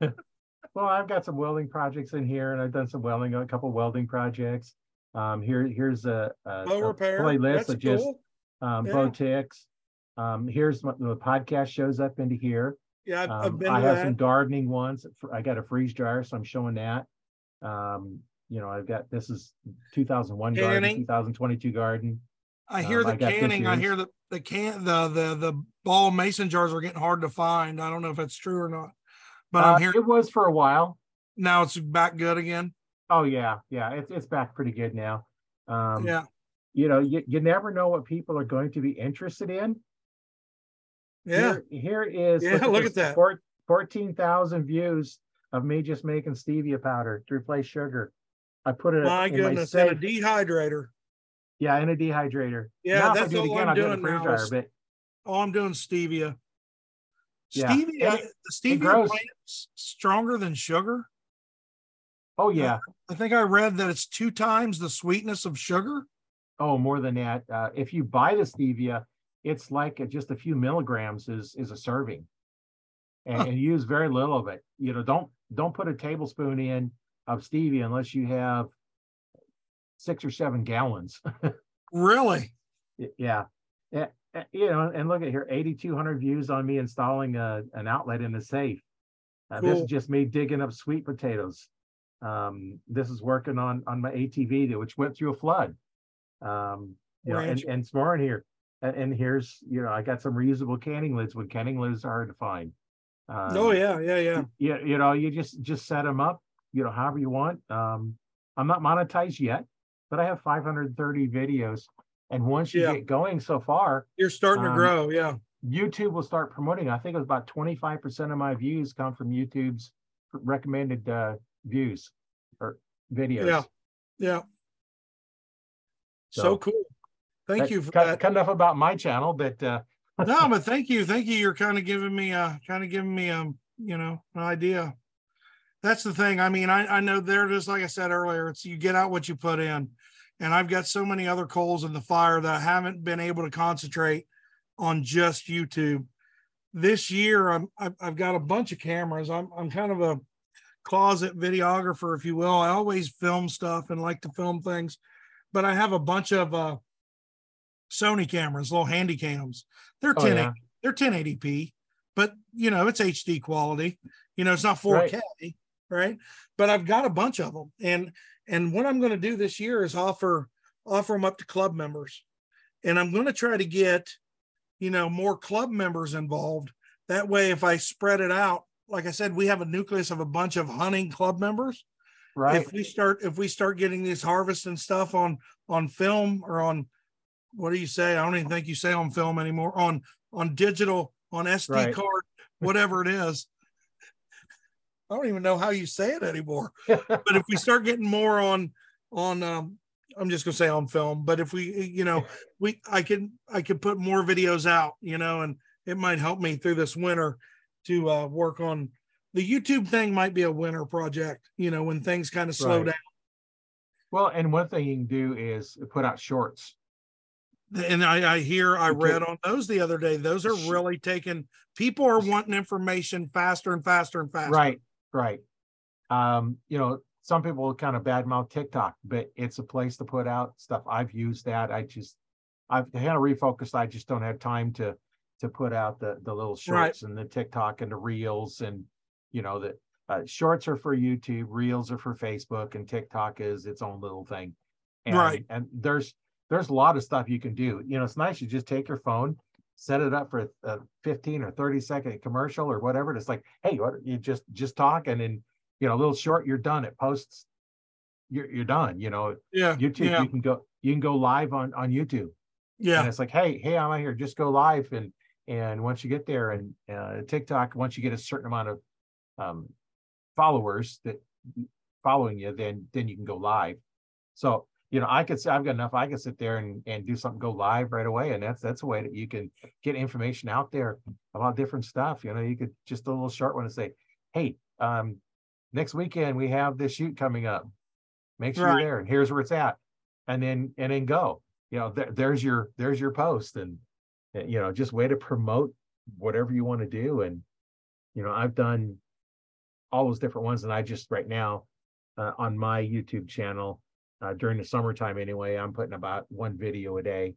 Well, I've got some welding projects in here, and I've done some welding, a couple of welding projects. Um, here, here's a, a, bow a repair. Playlist That's of just cool. um, yeah. bow ticks. Um, here's my, the podcast shows up into here. Yeah, I've, um, I've been I have that. Some gardening ones. I got a freeze dryer, so I'm showing that. Um, you know, I've got, this is two thousand one canning. Garden, two thousand twenty-two garden. I hear um, the I canning. I hear the the can the the the ball mason jars are getting hard to find. I don't know if that's true or not, but uh, I'm hearing it was for a while. Now it's back good again. Oh yeah, yeah, it's it's back pretty good now. Um, yeah, you know, you you never know what people are going to be interested in. Yeah, here, here is yeah. Look, look at that four, fourteen thousand views of me just making stevia powder to replace sugar. I put it my in goodness my safe. And a dehydrator. Yeah, and a dehydrator. Yeah, now, that's do all again, I'm doing now. Dryer, but... Oh, I'm doing stevia. Yeah. Stevia, it, stevia it plant's stronger than sugar. Oh yeah, I think I read that it's two times the sweetness of sugar. Oh, more than that. Uh, if you buy the stevia, it's like just a few milligrams is is a serving, and, huh. and use very little of it. You know, don't don't put a tablespoon in of stevia unless you have six or seven gallons. Really? Yeah. And, you know, and look at here, eighty-two hundred views on me installing a, an outlet in the safe. Uh, cool. This is just me digging up sweet potatoes. Um, this is working on, on my A T V, which went through a flood. Um, you know, and, and it's more in here. And, and here's, you know, I got some reusable canning lids when canning lids are hard to find. Um, oh, yeah, yeah, yeah. You, you know, you just, just set them up, you know, however you want. Um, I'm not monetized yet, but I have five hundred thirty videos. And once you yeah. get going so far, you're starting um, to grow. Yeah. YouTube will start promoting. I think it was about twenty-five percent of my views come from YouTube's recommended uh, views or videos. Yeah. Yeah. So, so cool. Thank that, you for that. Kind of about my channel, but. Uh, no, but thank you. Thank you. You're kind of giving me a, kind of giving me a, you know, an idea. That's the thing. I mean, I, I know they're just, like I said earlier, it's you get out what you put in. And I've got so many other coals in the fire that I haven't been able to concentrate on just YouTube. This year, I'm, I've got a bunch of cameras. I'm, I'm kind of a closet videographer, if you will. I always film stuff and like to film things. But I have a bunch of uh, Sony cameras, little handy cams. They're, oh, yeah. They're ten eighty p, but, you know, it's H D quality. You know, it's not four K. Right. Right. But I've got a bunch of them. And, and what I'm going to do this year is offer, offer them up to club members. And I'm going to try to get, you know, more club members involved. That way, if I spread it out, like I said, we have a nucleus of a bunch of hunting club members. Right. If we start, if we start getting these harvests and stuff on, on film or on, what do you say? I don't even think you say on film anymore, on, on digital, on S D right. card, whatever it is. I don't even know how you say it anymore. But if we start getting more on, on, um, I'm just gonna say on film. But if we, you know, we, I can, I can put more videos out, you know, and it might help me through this winter to uh, work on the YouTube thing. Might be a winter project, you know, when things kind of slow right. down. Well, and one thing you can do is put out shorts. And I, I hear, I read on those the other day. Those are really taking. People are wanting information faster and faster and faster. Right. Right. Um, you know, some people kind of badmouth TikTok, but it's a place to put out stuff. I've used that. I just, I've kind of refocused. I just don't have time to, to put out the, the little shorts right. and the TikTok and the reels. And, you know, the uh, shorts are for YouTube, reels are for Facebook, and TikTok is its own little thing. And, right. And there's, there's a lot of stuff you can do. You know, it's nice. You just take your phone, set it up for a fifteen or thirty second commercial or whatever. It's like, hey, what, you just just talk, and then, you know, a little short, you're done. It posts, you're you're done. You know, yeah, YouTube, yeah. you can go you can go live on on YouTube. Yeah, and it's like, hey, hey, I'm out here. Just go live, and and once you get there, and uh, TikTok, once you get a certain amount of um, followers that following you, then then you can go live. So. You know, I could say I've got enough. I could sit there and, and do something, go live right away. And that's that's a way that you can get information out there about different stuff. You know, you could just a little short one and say, hey, um, next weekend we have this shoot coming up. Make sure right. you're there, and here's where it's at. And then and then go. You know, th there's your there's your post, and you know, just way to promote whatever you want to do. And you know, I've done all those different ones, and I just right now uh, on my YouTube channel. Uh, during the summertime, anyway, I'm putting about one video a day.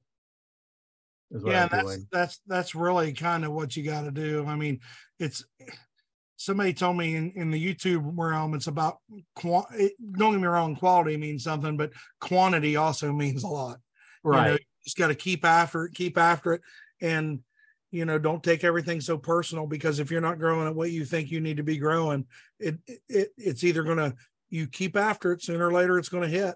Is what yeah, I'm that's doing. that's that's really kind of what you got to do. I mean, it's somebody told me in, in the YouTube realm, it's about, don't get me wrong, quality means something, but quantity also means a lot. Right. You know, you just got to keep after it, keep after it. And, you know, don't take everything so personal, because if you're not growing at what you think you need to be growing, it, it it's either going to, you keep after it, sooner or later it's going to hit,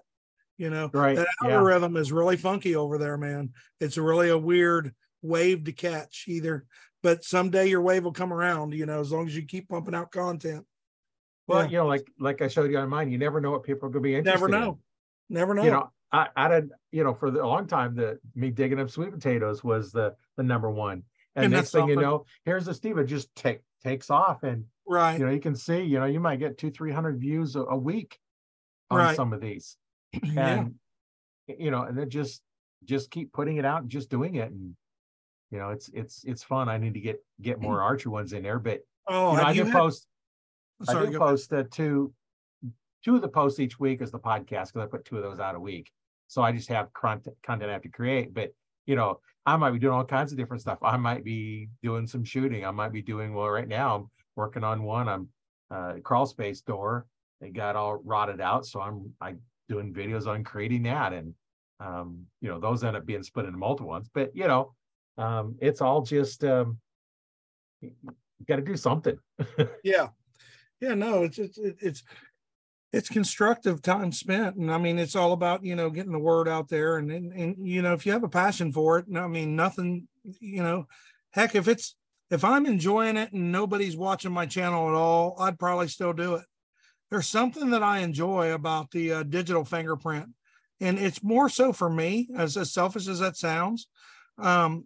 you know. Right. That algorithm yeah. is really funky over there, man. It's really a weird wave to catch either, but someday your wave will come around, you know, as long as you keep pumping out content. Well, yeah. you know, like, like I showed you on mine, you never know what people are going to be interested in. Never know. In. Never know. You know, I, I did, you know, for a long time, the me digging up sweet potatoes was the, the number one. And, and next thing something. you know, here's the Steve, it just take, takes off. And, right. you know, you can see, you know, you might get two, three hundred views a, a week on right. some of these. And, yeah. you know, and then just, just keep putting it out and just doing it. And, you know, it's, it's, it's fun. I need to get, get more archer ones in there, but oh, you know, I do had... post, Sorry, I do post uh, two, two of the posts each week is the podcast, because I put two of those out a week. So I just have content, content I have to create, but you know, I might be doing all kinds of different stuff. I might be doing some shooting. I might be doing, well, right now I'm working on one. I'm uh crawl space door. It got all rotted out. So I'm, I doing videos on creating that. And, um, you know, those end up being split into multiple ones, but you know, um, it's all just, um, you got to do something. yeah. Yeah, no, it's, it's, it's, it's constructive time spent. And I mean, it's all about, you know, getting the word out there, and, and, and, you know, if you have a passion for it, I mean, nothing, you know, heck, if it's, if I'm enjoying it and nobody's watching my channel at all, I'd probably still do it. There's something that I enjoy about the uh, digital fingerprint. And it's more so for me, as, as selfish as that sounds. Um,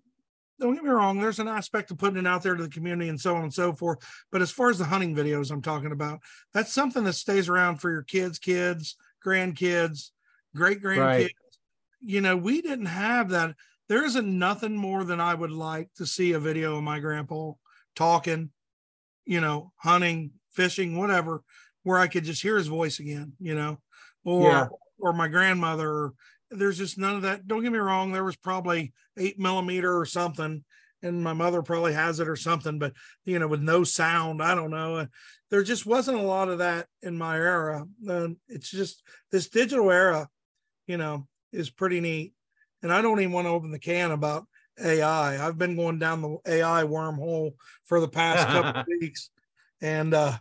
don't get me wrong, there's an aspect of putting it out there to the community and so on and so forth. But as far as the hunting videos I'm talking about, that's something that stays around for your kids, kids, grandkids, great grandkids. Right. You know, we didn't have that. There isn't nothing more than I would like to see a video of my grandpa talking, you know, hunting, fishing, whatever, where I could just hear his voice again, you know, or, yeah. or my grandmother. There's just none of that. Don't get me wrong. There was probably eight millimeter or something, and my mother probably has it or something, but you know, with no sound, I don't know. There just wasn't a lot of that in my era. Um, it's just this digital era, you know, is pretty neat. And I don't even want to open the can about A I. I've been going down the A I wormhole for the past couple of weeks. And, uh,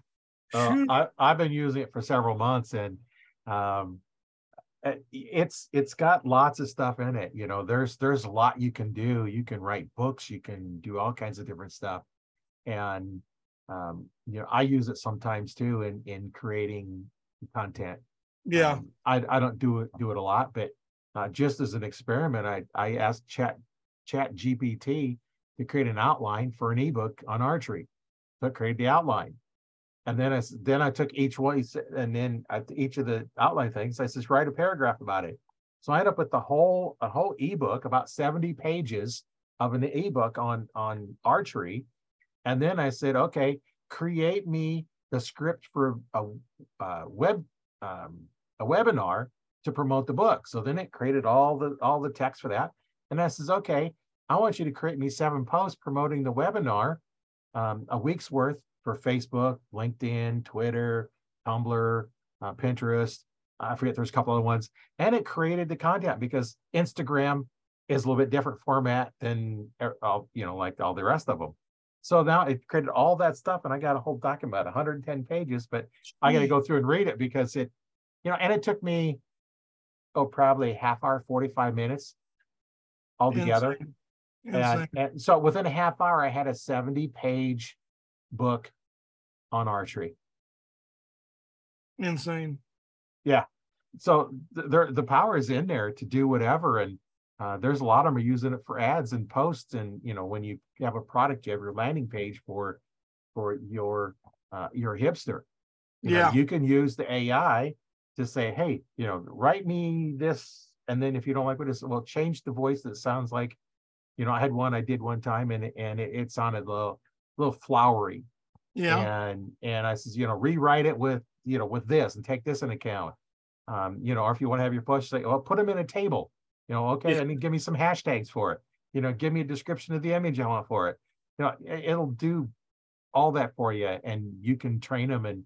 Uh, I, I've been using it for several months, and um, it's it's got lots of stuff in it. You know, there's there's a lot you can do. You can write books. You can do all kinds of different stuff. And um, you know, I use it sometimes too in in creating content. Yeah, um, I I don't do it do it a lot, but uh, just as an experiment, I I asked Chat Chat G P T to create an outline for an ebook on archery. So it created the outline. And then I, then I took each one, and then at each of the outline things, I said, write a paragraph about it. So I ended up with the whole, a whole ebook, about seventy pages of an ebook on, on archery. And then I said, okay, create me the script for a, a web, um, a webinar to promote the book. So then it created all the, all the text for that. And I says, okay, I want you to create me seven posts promoting the webinar, um, a week's worth, for Facebook, LinkedIn, Twitter, Tumblr, uh, Pinterest. I forget, there's a couple other ones. And it created the content, because Instagram is a little bit different format than, you know, like all the rest of them. So now it created all that stuff, and I got a whole document, one hundred ten pages, but I got to go through and read it, because it, you know, and it took me, oh, probably half hour, forty-five minutes altogether. Insane. Insane. And, and so within a half hour, I had a seventy page book on archery. Insane. Yeah. So the, the power is in there to do whatever. And uh, there's a lot of them are using it for ads and posts. And, you know, when you have a product, you have your landing page for, for your, uh, your hipster. You yeah. know, you can use the A I to say, hey, you know, write me this. And then if you don't like what it is, well, change the voice that sounds like, you know, I had one I did one time, and, and it, it sounded a little, little flowery. Yeah. And and I says, you know, rewrite it with, you know, with this, and take this into account. Um, you know, or if you want to have your push, say, well, put them in a table, you know, okay, yeah. I mean, give me some hashtags for it. You know, give me a description of the image I want for it. You know, it, it'll do all that for you, and you can train them. And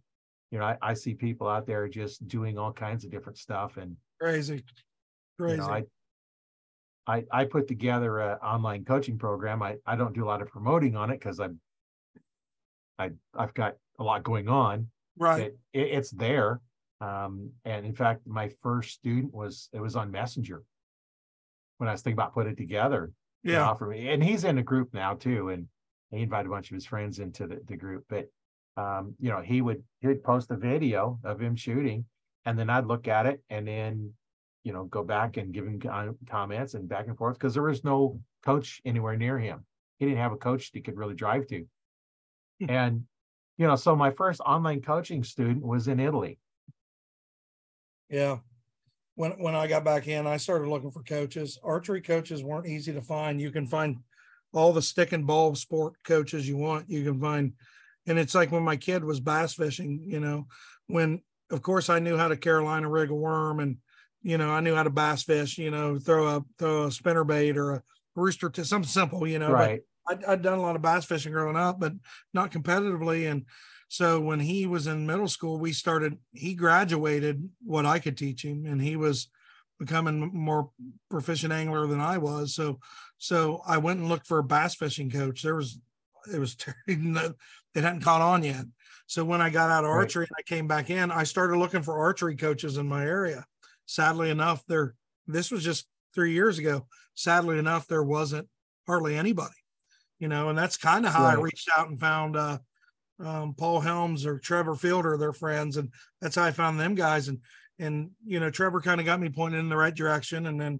you know, I, I see people out there just doing all kinds of different stuff, and crazy, crazy. You know, I, I I put together an online coaching program. I I don't do a lot of promoting on it because I'm I I've got a lot going on. Right, it, it, it's there. Um, and in fact, my first student was, it was on Messenger when I was thinking about putting it together. Yeah. Offer me, and he's in a group now too. And he invited a bunch of his friends into the, the group, but, um, you know, he would, he would post a video of him shooting, and then I'd look at it and then, you know, go back and give him comments and back and forth. Cause there was no coach anywhere near him. He didn't have a coach that he could really drive to. And, you know, so my first online coaching student was in Italy. Yeah. When when I got back in, I started looking for coaches. Archery coaches weren't easy to find. You can find all the stick and ball sport coaches you want. You can find, and it's like when my kid was bass fishing, you know, when, of course, I knew how to Carolina rig a worm, and, you know, I knew how to bass fish, you know, throw a, throw a spinnerbait or a rooster, to something simple, you know. Right. I'd, I'd done a lot of bass fishing growing up, but not competitively. And so when he was in middle school, we started, he graduated what I could teach him, and he was becoming more proficient angler than I was. So, so I went and looked for a bass fishing coach. There was, it was, it hadn't caught on yet. So when I got out of archery, right, and I came back in, I started looking for archery coaches in my area. Sadly enough, there, this was just three years ago. Sadly enough, there wasn't hardly anybody, you know, and that's kind of how, right, I reached out and found, uh, um Paul Helms or Trevor Fielder, their friends, and that's how I found them guys. And and you know, Trevor kind of got me pointed in the right direction, and then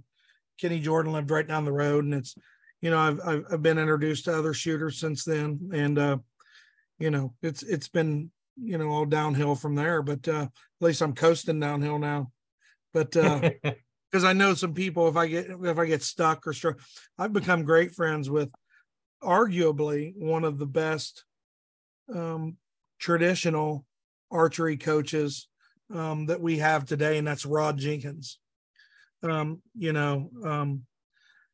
Kenny Jordan lived right down the road, and it's, you know, I've I've been introduced to other shooters since then, and uh you know, it's it's been, you know, all downhill from there, but uh at least I'm coasting downhill now. But uh because I know some people, if I get if I get stuck or struck, I've become great friends with arguably one of the best um traditional archery coaches um that we have today, and that's Rod Jenkins. Um you know, um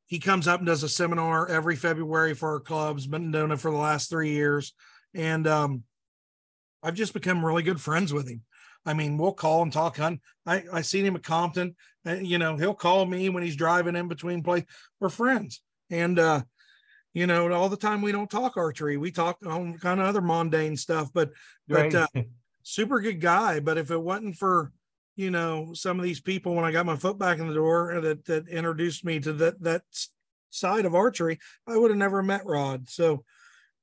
he comes up and does a seminar every February for our clubs, been doing it for the last three years, and um I've just become really good friends with him. I mean, we'll call and talk hunting. I I seen him at Compton, and you know, he'll call me when he's driving in between plays. We're friends, and uh you know, all the time we don't talk archery. We talk on kind of other mundane stuff, but, right, but uh, super good guy. But if it wasn't for, you know, some of these people, when I got my foot back in the door that, that introduced me to that, that side of archery, I would have never met Rod. So,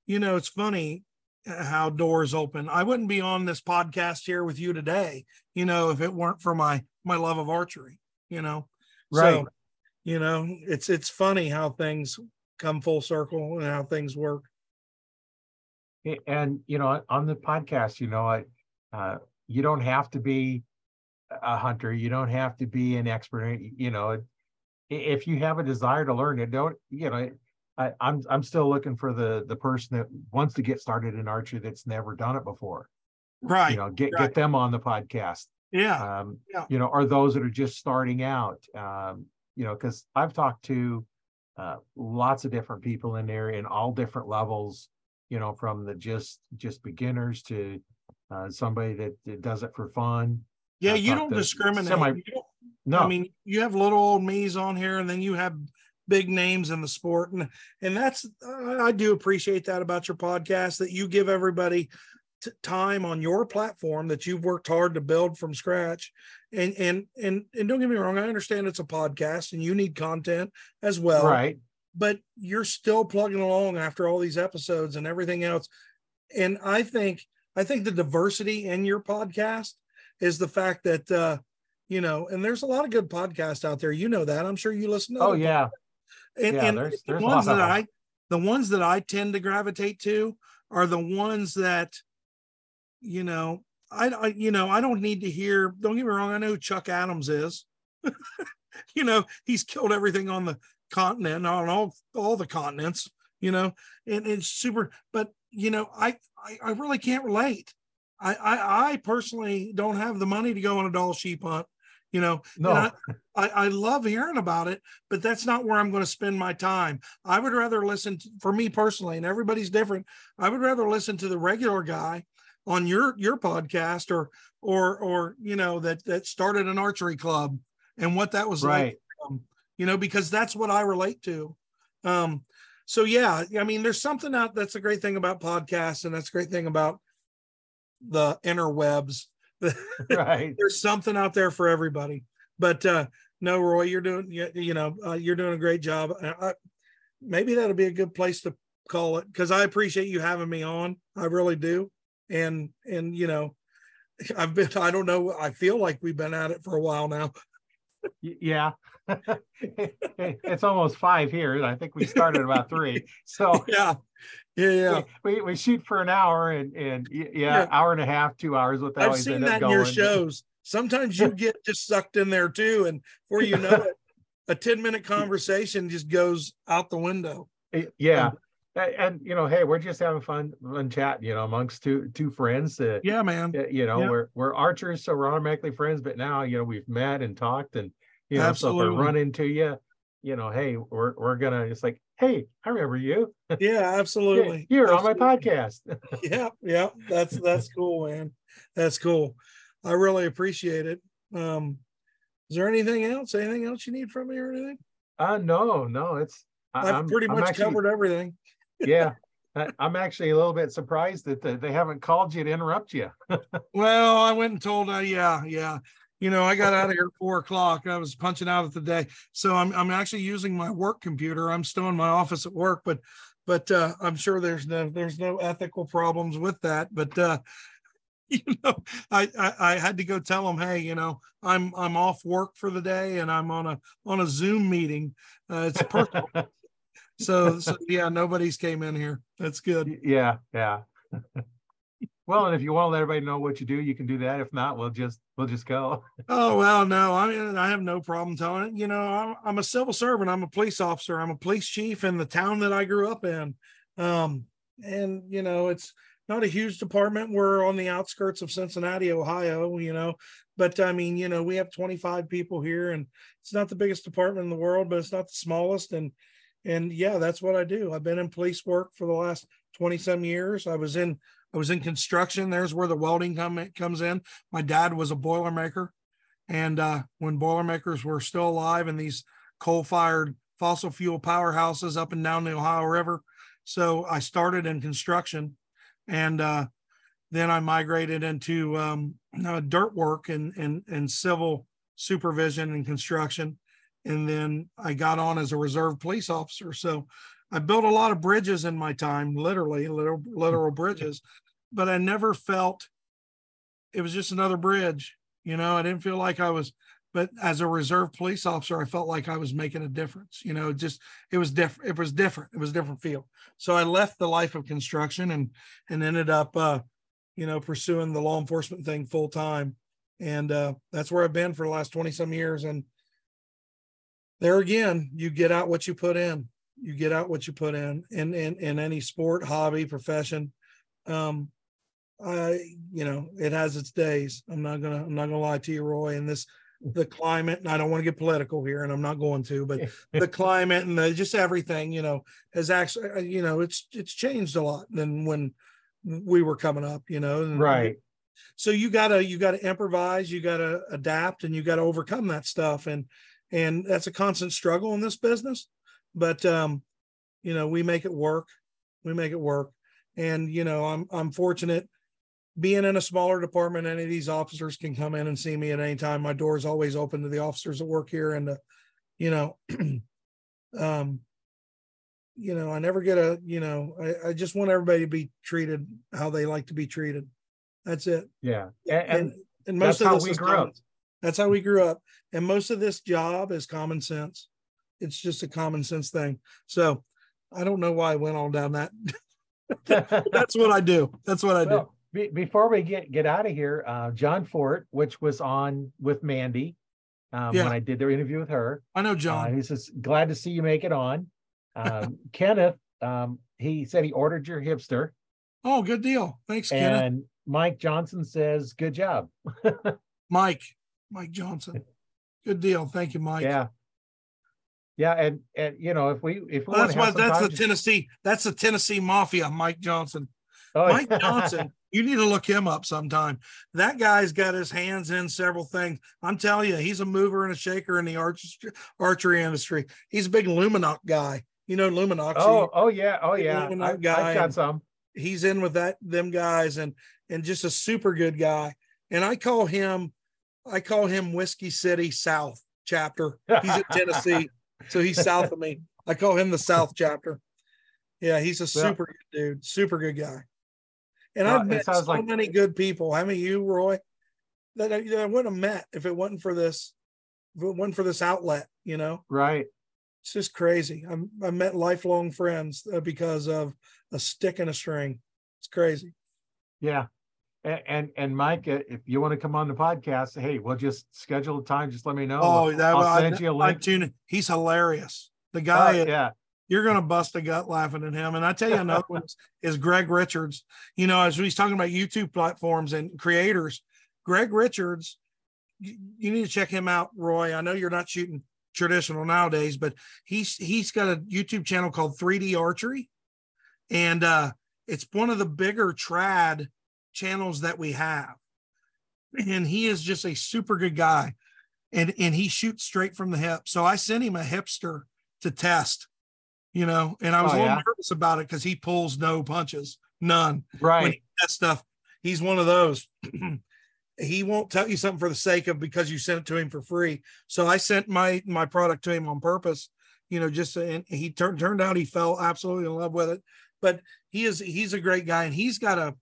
you know, it's funny how doors open. I wouldn't be on this podcast here with you today, you know, if it weren't for my, my love of archery, you know, right. So, you know, it's, it's funny how things come full circle and how things work. And you know, on the podcast, you know, I, uh, you don't have to be a hunter, you don't have to be an expert. You know, if you have a desire to learn it, don't, you know, I, I'm I'm still looking for the the person that wants to get started in archery that's never done it before. Right. You know, get right. get them on the podcast. Yeah. Um, yeah. You know, or those that are just starting out. Um, you know, because I've talked to Uh, lots of different people in there in all different levels, you know, from the just just beginners to uh, somebody that, that does it for fun. Yeah, I you don't discriminate. Semi- you don't, no, I mean, you have little old me's on here, and then you have big names in the sport, and and that's uh, I do appreciate that about your podcast, that you give everybody t- time on your platform that you've worked hard to build from scratch. And, and, and, and don't get me wrong, I understand it's a podcast and you need content as well, right? But you're still plugging along after all these episodes and everything else. And I think, I think the diversity in your podcast is the fact that, uh, you know, and there's a lot of good podcasts out there. You know that. I'm sure you listen to them. Oh yeah. And, yeah, and there's, there's the ones that I, the ones that I tend to gravitate to are the ones that, you know, I, I, you know, I don't need to hear, don't get me wrong, I know who Chuck Adams is. You know, he's killed everything on the continent, on all, all the continents, you know, and it's super, but, you know, I, I, I really can't relate. I, I, I personally don't have the money to go on a doll sheep hunt you know. No. I, I, I love hearing about it, but that's not where I'm going to spend my time. I would rather listen to, for me personally, and everybody's different, I would rather listen to the regular guy on your your podcast or or or you know that that started an archery club and what that was right. like, um, you know, because that's what I relate to. Um, so yeah, I mean, there's something out that's a great thing about podcasts, and that's a great thing about the interwebs. Right. There's something out there for everybody. But uh, no, Roy, you're doing you, you know uh, you're doing a great job. I, I, maybe that'll be a good place to call it, because I appreciate you having me on. I really do. And, and, you know, I've been, I don't know, I feel like we've been at it for a while now. Yeah. It's almost five here. I think we started about three. So yeah, yeah, yeah. We, we shoot for an hour and, and yeah, yeah, hour and a half, two hours. What I've seen that in your shows. Sometimes you get just sucked in there too. And before you know it, a ten minute conversation just goes out the window. Yeah. And, And, you know, hey, we're just having fun, fun chat, you know, amongst two two friends. That, yeah, man. You know, yeah. we're we're archers, so we're automatically friends. But now, you know, we've met and talked, and you know, Absolutely. So if I run into you, you know, hey, we're we're gonna. It's like, hey, I remember you. Yeah, absolutely. You're absolutely. on my podcast. Yeah, yeah, that's that's cool, man. That's cool. I really appreciate it. Um, is there anything else? Anything else you need from me or anything? Uh, no, no, it's I, I've I'm, pretty much I'm actually, covered everything. Yeah, I'm actually a little bit surprised that the, they haven't called you to interrupt you. Well, I went and told, uh, yeah, yeah. You know, I got out of here at four o'clock. I was punching out at the day. So I'm I'm actually using my work computer. I'm still in my office at work, but but uh, I'm sure there's no there's no ethical problems with that. But uh, you know, I, I I had to go tell them, hey, you know, I'm I'm off work for the day, and I'm on a on a Zoom meeting. Uh, it's personal. So, so yeah, nobody's came in here. That's good. Yeah, yeah. Well, and if you want to let everybody know what you do, you can do that. If not, we'll just we'll just go. Oh well, no, I mean, I have no problem telling it. You know, I'm, I'm a civil servant. I'm a police officer. I'm a police chief in the town that I grew up in. Um, and you know, it's not a huge department. We're on the outskirts of Cincinnati, Ohio. You know, but I mean, you know, we have twenty-five people here, and it's not the biggest department in the world, but it's not the smallest. And And yeah, that's what I do. I've been in police work for the last twenty some years. I was in, I was in construction. There's where the welding come, comes in. My dad was a boilermaker. And uh, when boilermakers were still alive in these coal-fired fossil fuel powerhouses up and down the Ohio River. So I started in construction, and uh, then I migrated into um, uh, dirt work and, and, and civil supervision and construction. And then I got on as a reserve police officer. So I built a lot of bridges in my time, literally, literal, literal bridges, but I never felt it was just another bridge. You know, I didn't feel like I was, but as a reserve police officer, I felt like I was making a difference. You know, just, it was different. It was different. It was a different feel. So I left the life of construction and, and ended up, uh, you know, pursuing the law enforcement thing full time. And uh, that's where I've been for the last twenty some years. And there again, you get out what you put in. You get out what you put in, in, in, in any sport, hobby, profession. Um, I, you know, it has its days. I'm not gonna, I'm not gonna lie to you, Roy. And this, the climate, and I don't want to get political here, and I'm not going to, but the climate and the, just everything, you know, has actually, you know, it's it's changed a lot than when we were coming up, you know. And, right. So you gotta, you gotta improvise, you gotta adapt, and you gotta overcome that stuff. And And that's a constant struggle in this business, but, um, you know, we make it work, we make it work. And, you know, I'm, I'm fortunate being in a smaller department. Any of these officers can come in and see me at any time. My door is always open to the officers that work here. And, uh, you know, um, you know, I never get a, you know, I, I just want everybody to be treated how they like to be treated. That's it. Yeah. And, and, and most of this is common. That's how we grew up. And most of this job is common sense. It's just a common sense thing. So I don't know why I went on down that. That's what I do. That's what I well, do. Be, before we get, get out of here, uh, John Fort, which was on with Mandy um, yeah. when I did their interview with her. I know John. Uh, he says, glad to see you make it on. Um, Kenneth, um, he said he ordered your hipster. Oh, good deal. Thanks, and Kenneth. And Mike Johnson says, good job. Mike. Mike Johnson. Good deal. Thank you, Mike. Yeah. Yeah, and and you know, if we if we well, that's why that's the Tennessee that's the Tennessee Mafia, Mike Johnson. Oh, Mike Johnson, you need to look him up sometime. That guy's got his hands in several things. I'm telling you, he's a mover and a shaker in the archery archery industry. He's a big Luminox guy. You know Luminox. Oh, oh yeah, oh yeah. I, I've got some. He's in with that them guys, and and just a super good guy. And I call him, I call him Whiskey City South Chapter. He's in Tennessee. So he's south of me. I call him the South Chapter. Yeah, he's a super yeah. good dude, super good guy. And uh, I've met so like... many good people. How many you, Roy? That I, that I wouldn't have met if it wasn't for this, if it wasn't for this outlet. You know, right? It's just crazy. I'm I met lifelong friends because of a stick and a string. It's crazy. Yeah, and and, and Mike, if you want to come on the podcast, hey, we'll just schedule a time. Just let me know. Oh, that, I'll I, send I, you a link. I tune in. He's hilarious. The guy. Oh, yeah. You're going to bust a gut laughing at him. And I tell you, another one is Greg Richards. You know, as he's talking about YouTube platforms and creators, Greg Richards, you, you need to check him out, Roy. I know you're not shooting traditional nowadays, but he's, he's got a YouTube channel called three D Archery. And uh, it's one of the bigger trad channels that we have. And he is just a super good guy. And, and he shoots straight from the hip. So I sent him a hipster to test. You know, and I was oh, a little yeah. nervous about it because he pulls no punches, none. Right. When he does stuff, he's one of those. He won't tell you something for the sake of because you sent it to him for free. So I sent my my product to him on purpose, you know, just and he turned turned out he fell absolutely in love with it. But he is he's a great guy, and he's got a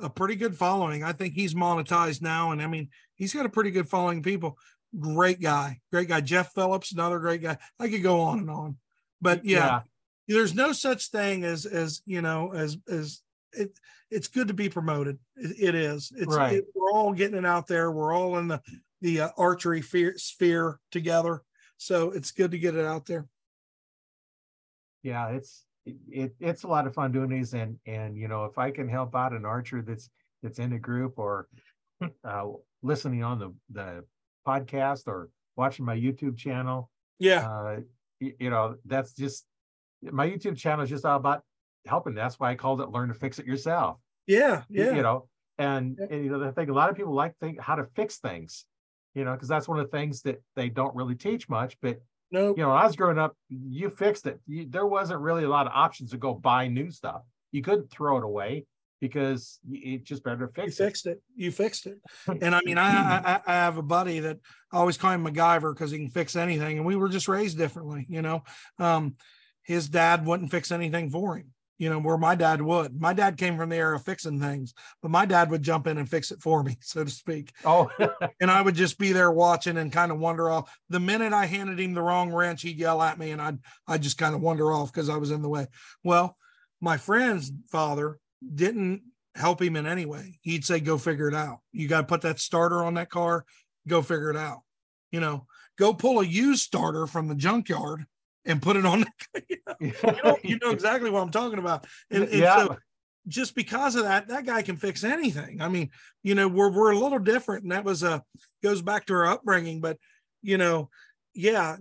a pretty good following. I think he's monetized now, and I mean he's got a pretty good following people. Great guy, great guy. Jeff Phillips, another great guy. I could go on and on, but yeah. yeah. There's no such thing as, as, you know, as, as it, it's good to be promoted. It, it is. It's, right. it, we're all getting it out there. We're all in the, the uh, archery fear, sphere together. So it's good to get it out there. Yeah. It's, it, it's a lot of fun doing these. And, and, you know, if I can help out an archer that's, that's in a group or uh, listening on the, the podcast or watching my YouTube channel. Yeah. Uh, you, you know, that's just, my YouTube channel is just all about helping. That's why I called it Learn to Fix It Yourself. Yeah. Yeah. You know, and, yeah. and you know, I think a lot of people like think how to fix things, you know, because that's one of the things that they don't really teach much. But, nope. you know, when I was growing up, you fixed it. You, there wasn't really a lot of options to go buy new stuff. You couldn't throw it away because it just better to fix you it. fixed it. You fixed it. And I mean, I, I, I have a buddy that I always call him MacGyver because he can fix anything. And we were just raised differently, you know. Um, His dad wouldn't fix anything for him, you know, where my dad would. My dad came from the era of fixing things, but my dad would jump in and fix it for me, so to speak. Oh, and I would just be there watching and kind of wander off. The minute I handed him the wrong wrench, he'd yell at me, and I'd, I'd just kind of wander off because I was in the way. Well, my friend's father didn't help him in any way. He'd say, go figure it out. You got to put that starter on that car. Go figure it out. You know, go pull a used starter from the junkyard and put it on. You know, you know, you know exactly what I'm talking about. And, and yeah. so just because of that, that guy can fix anything. I mean, you know, we're, we're a little different, and that was a, goes back to our upbringing, but you know, yeah,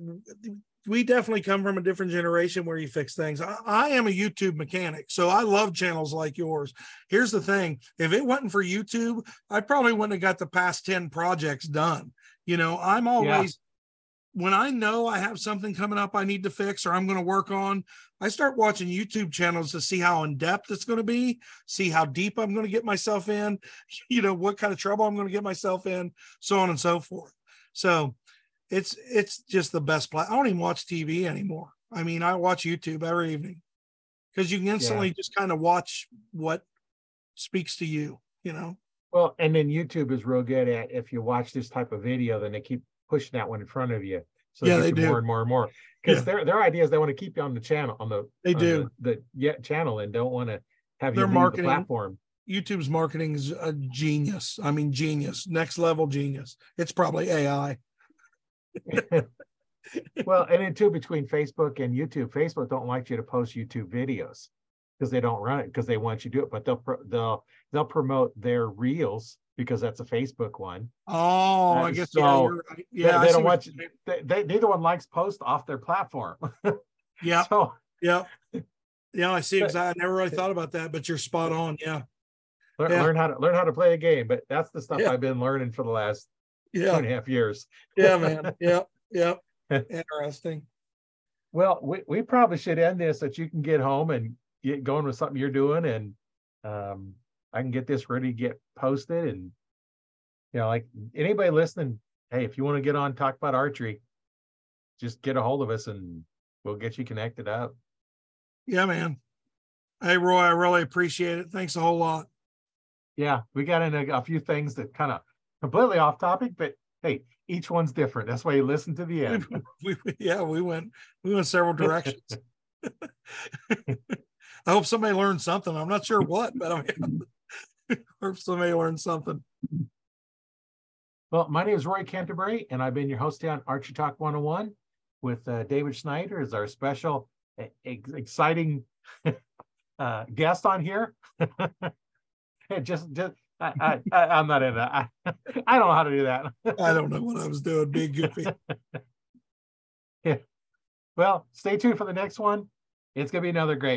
we definitely come from a different generation where you fix things. I, I am a YouTube mechanic, so I love channels like yours. Here's the thing. If it wasn't for YouTube, I probably wouldn't have got the past ten projects done. You know, I'm always, yeah. when I know I have something coming up I need to fix or I'm going to work on, I start watching YouTube channels to see how in-depth it's going to be, see how deep I'm going to get myself in, you know, what kind of trouble I'm going to get myself in, so on and so forth. So it's it's just the best play. I don't even watch T V anymore. I mean, I watch YouTube every evening because you can instantly yeah. just kind of watch what speaks to you, you know. Well, and then YouTube is real good at if you watch this type of video, then they keep pushing that one in front of you, so yeah, they do more and more and more because yeah. their their idea is they want to keep you on the channel on the they on do the, the yeah, channel and don't want to have their you marketing the platform. YouTube's marketing is a genius. I mean, genius, next level genius. It's probably A I. Well, and then too, between Facebook and YouTube, Facebook don't like you to post YouTube videos because they don't run it because they want you to do it, but they'll they'll they'll promote their reels because that's a Facebook one. Oh, uh, I guess so. Yeah, yeah, they, they don't want you, they, they, neither one likes posts off their platform. Yeah. So yeah, yeah, I see. Exactly. I never really thought about that, but you're spot on. Yeah. Learn, yeah. learn how to learn how to play a game, but that's the stuff yeah. I've been learning for the last yeah. two and a half years. Yeah, man. Yeah, yeah. Interesting. Well, we we probably should end this so that you can get home and get going with something you're doing, and um, I can get this ready to get posted. And you know, like anybody listening, hey, if you want to get on Talk About Archery, just get a hold of us and we'll get you connected up. Yeah, man. Hey, Roy, I really appreciate it. Thanks a whole lot. Yeah, we got into a few things that kind of completely off topic, but hey, each one's different. That's why you listen to the end. We, we, yeah, we went we went several directions. I hope somebody learned something. I'm not sure what, but I mean, I hope somebody learned something. Well, my name is Roy Canterbury, and I've been your host on Archery Talk one oh one with uh, David Schneider as our special, ex exciting uh, guest on here. Just, just I, I, I'm not in that. I, I don't know how to do that. I don't know what I was doing, being goofy. Yeah. Well, stay tuned for the next one. It's going to be another great.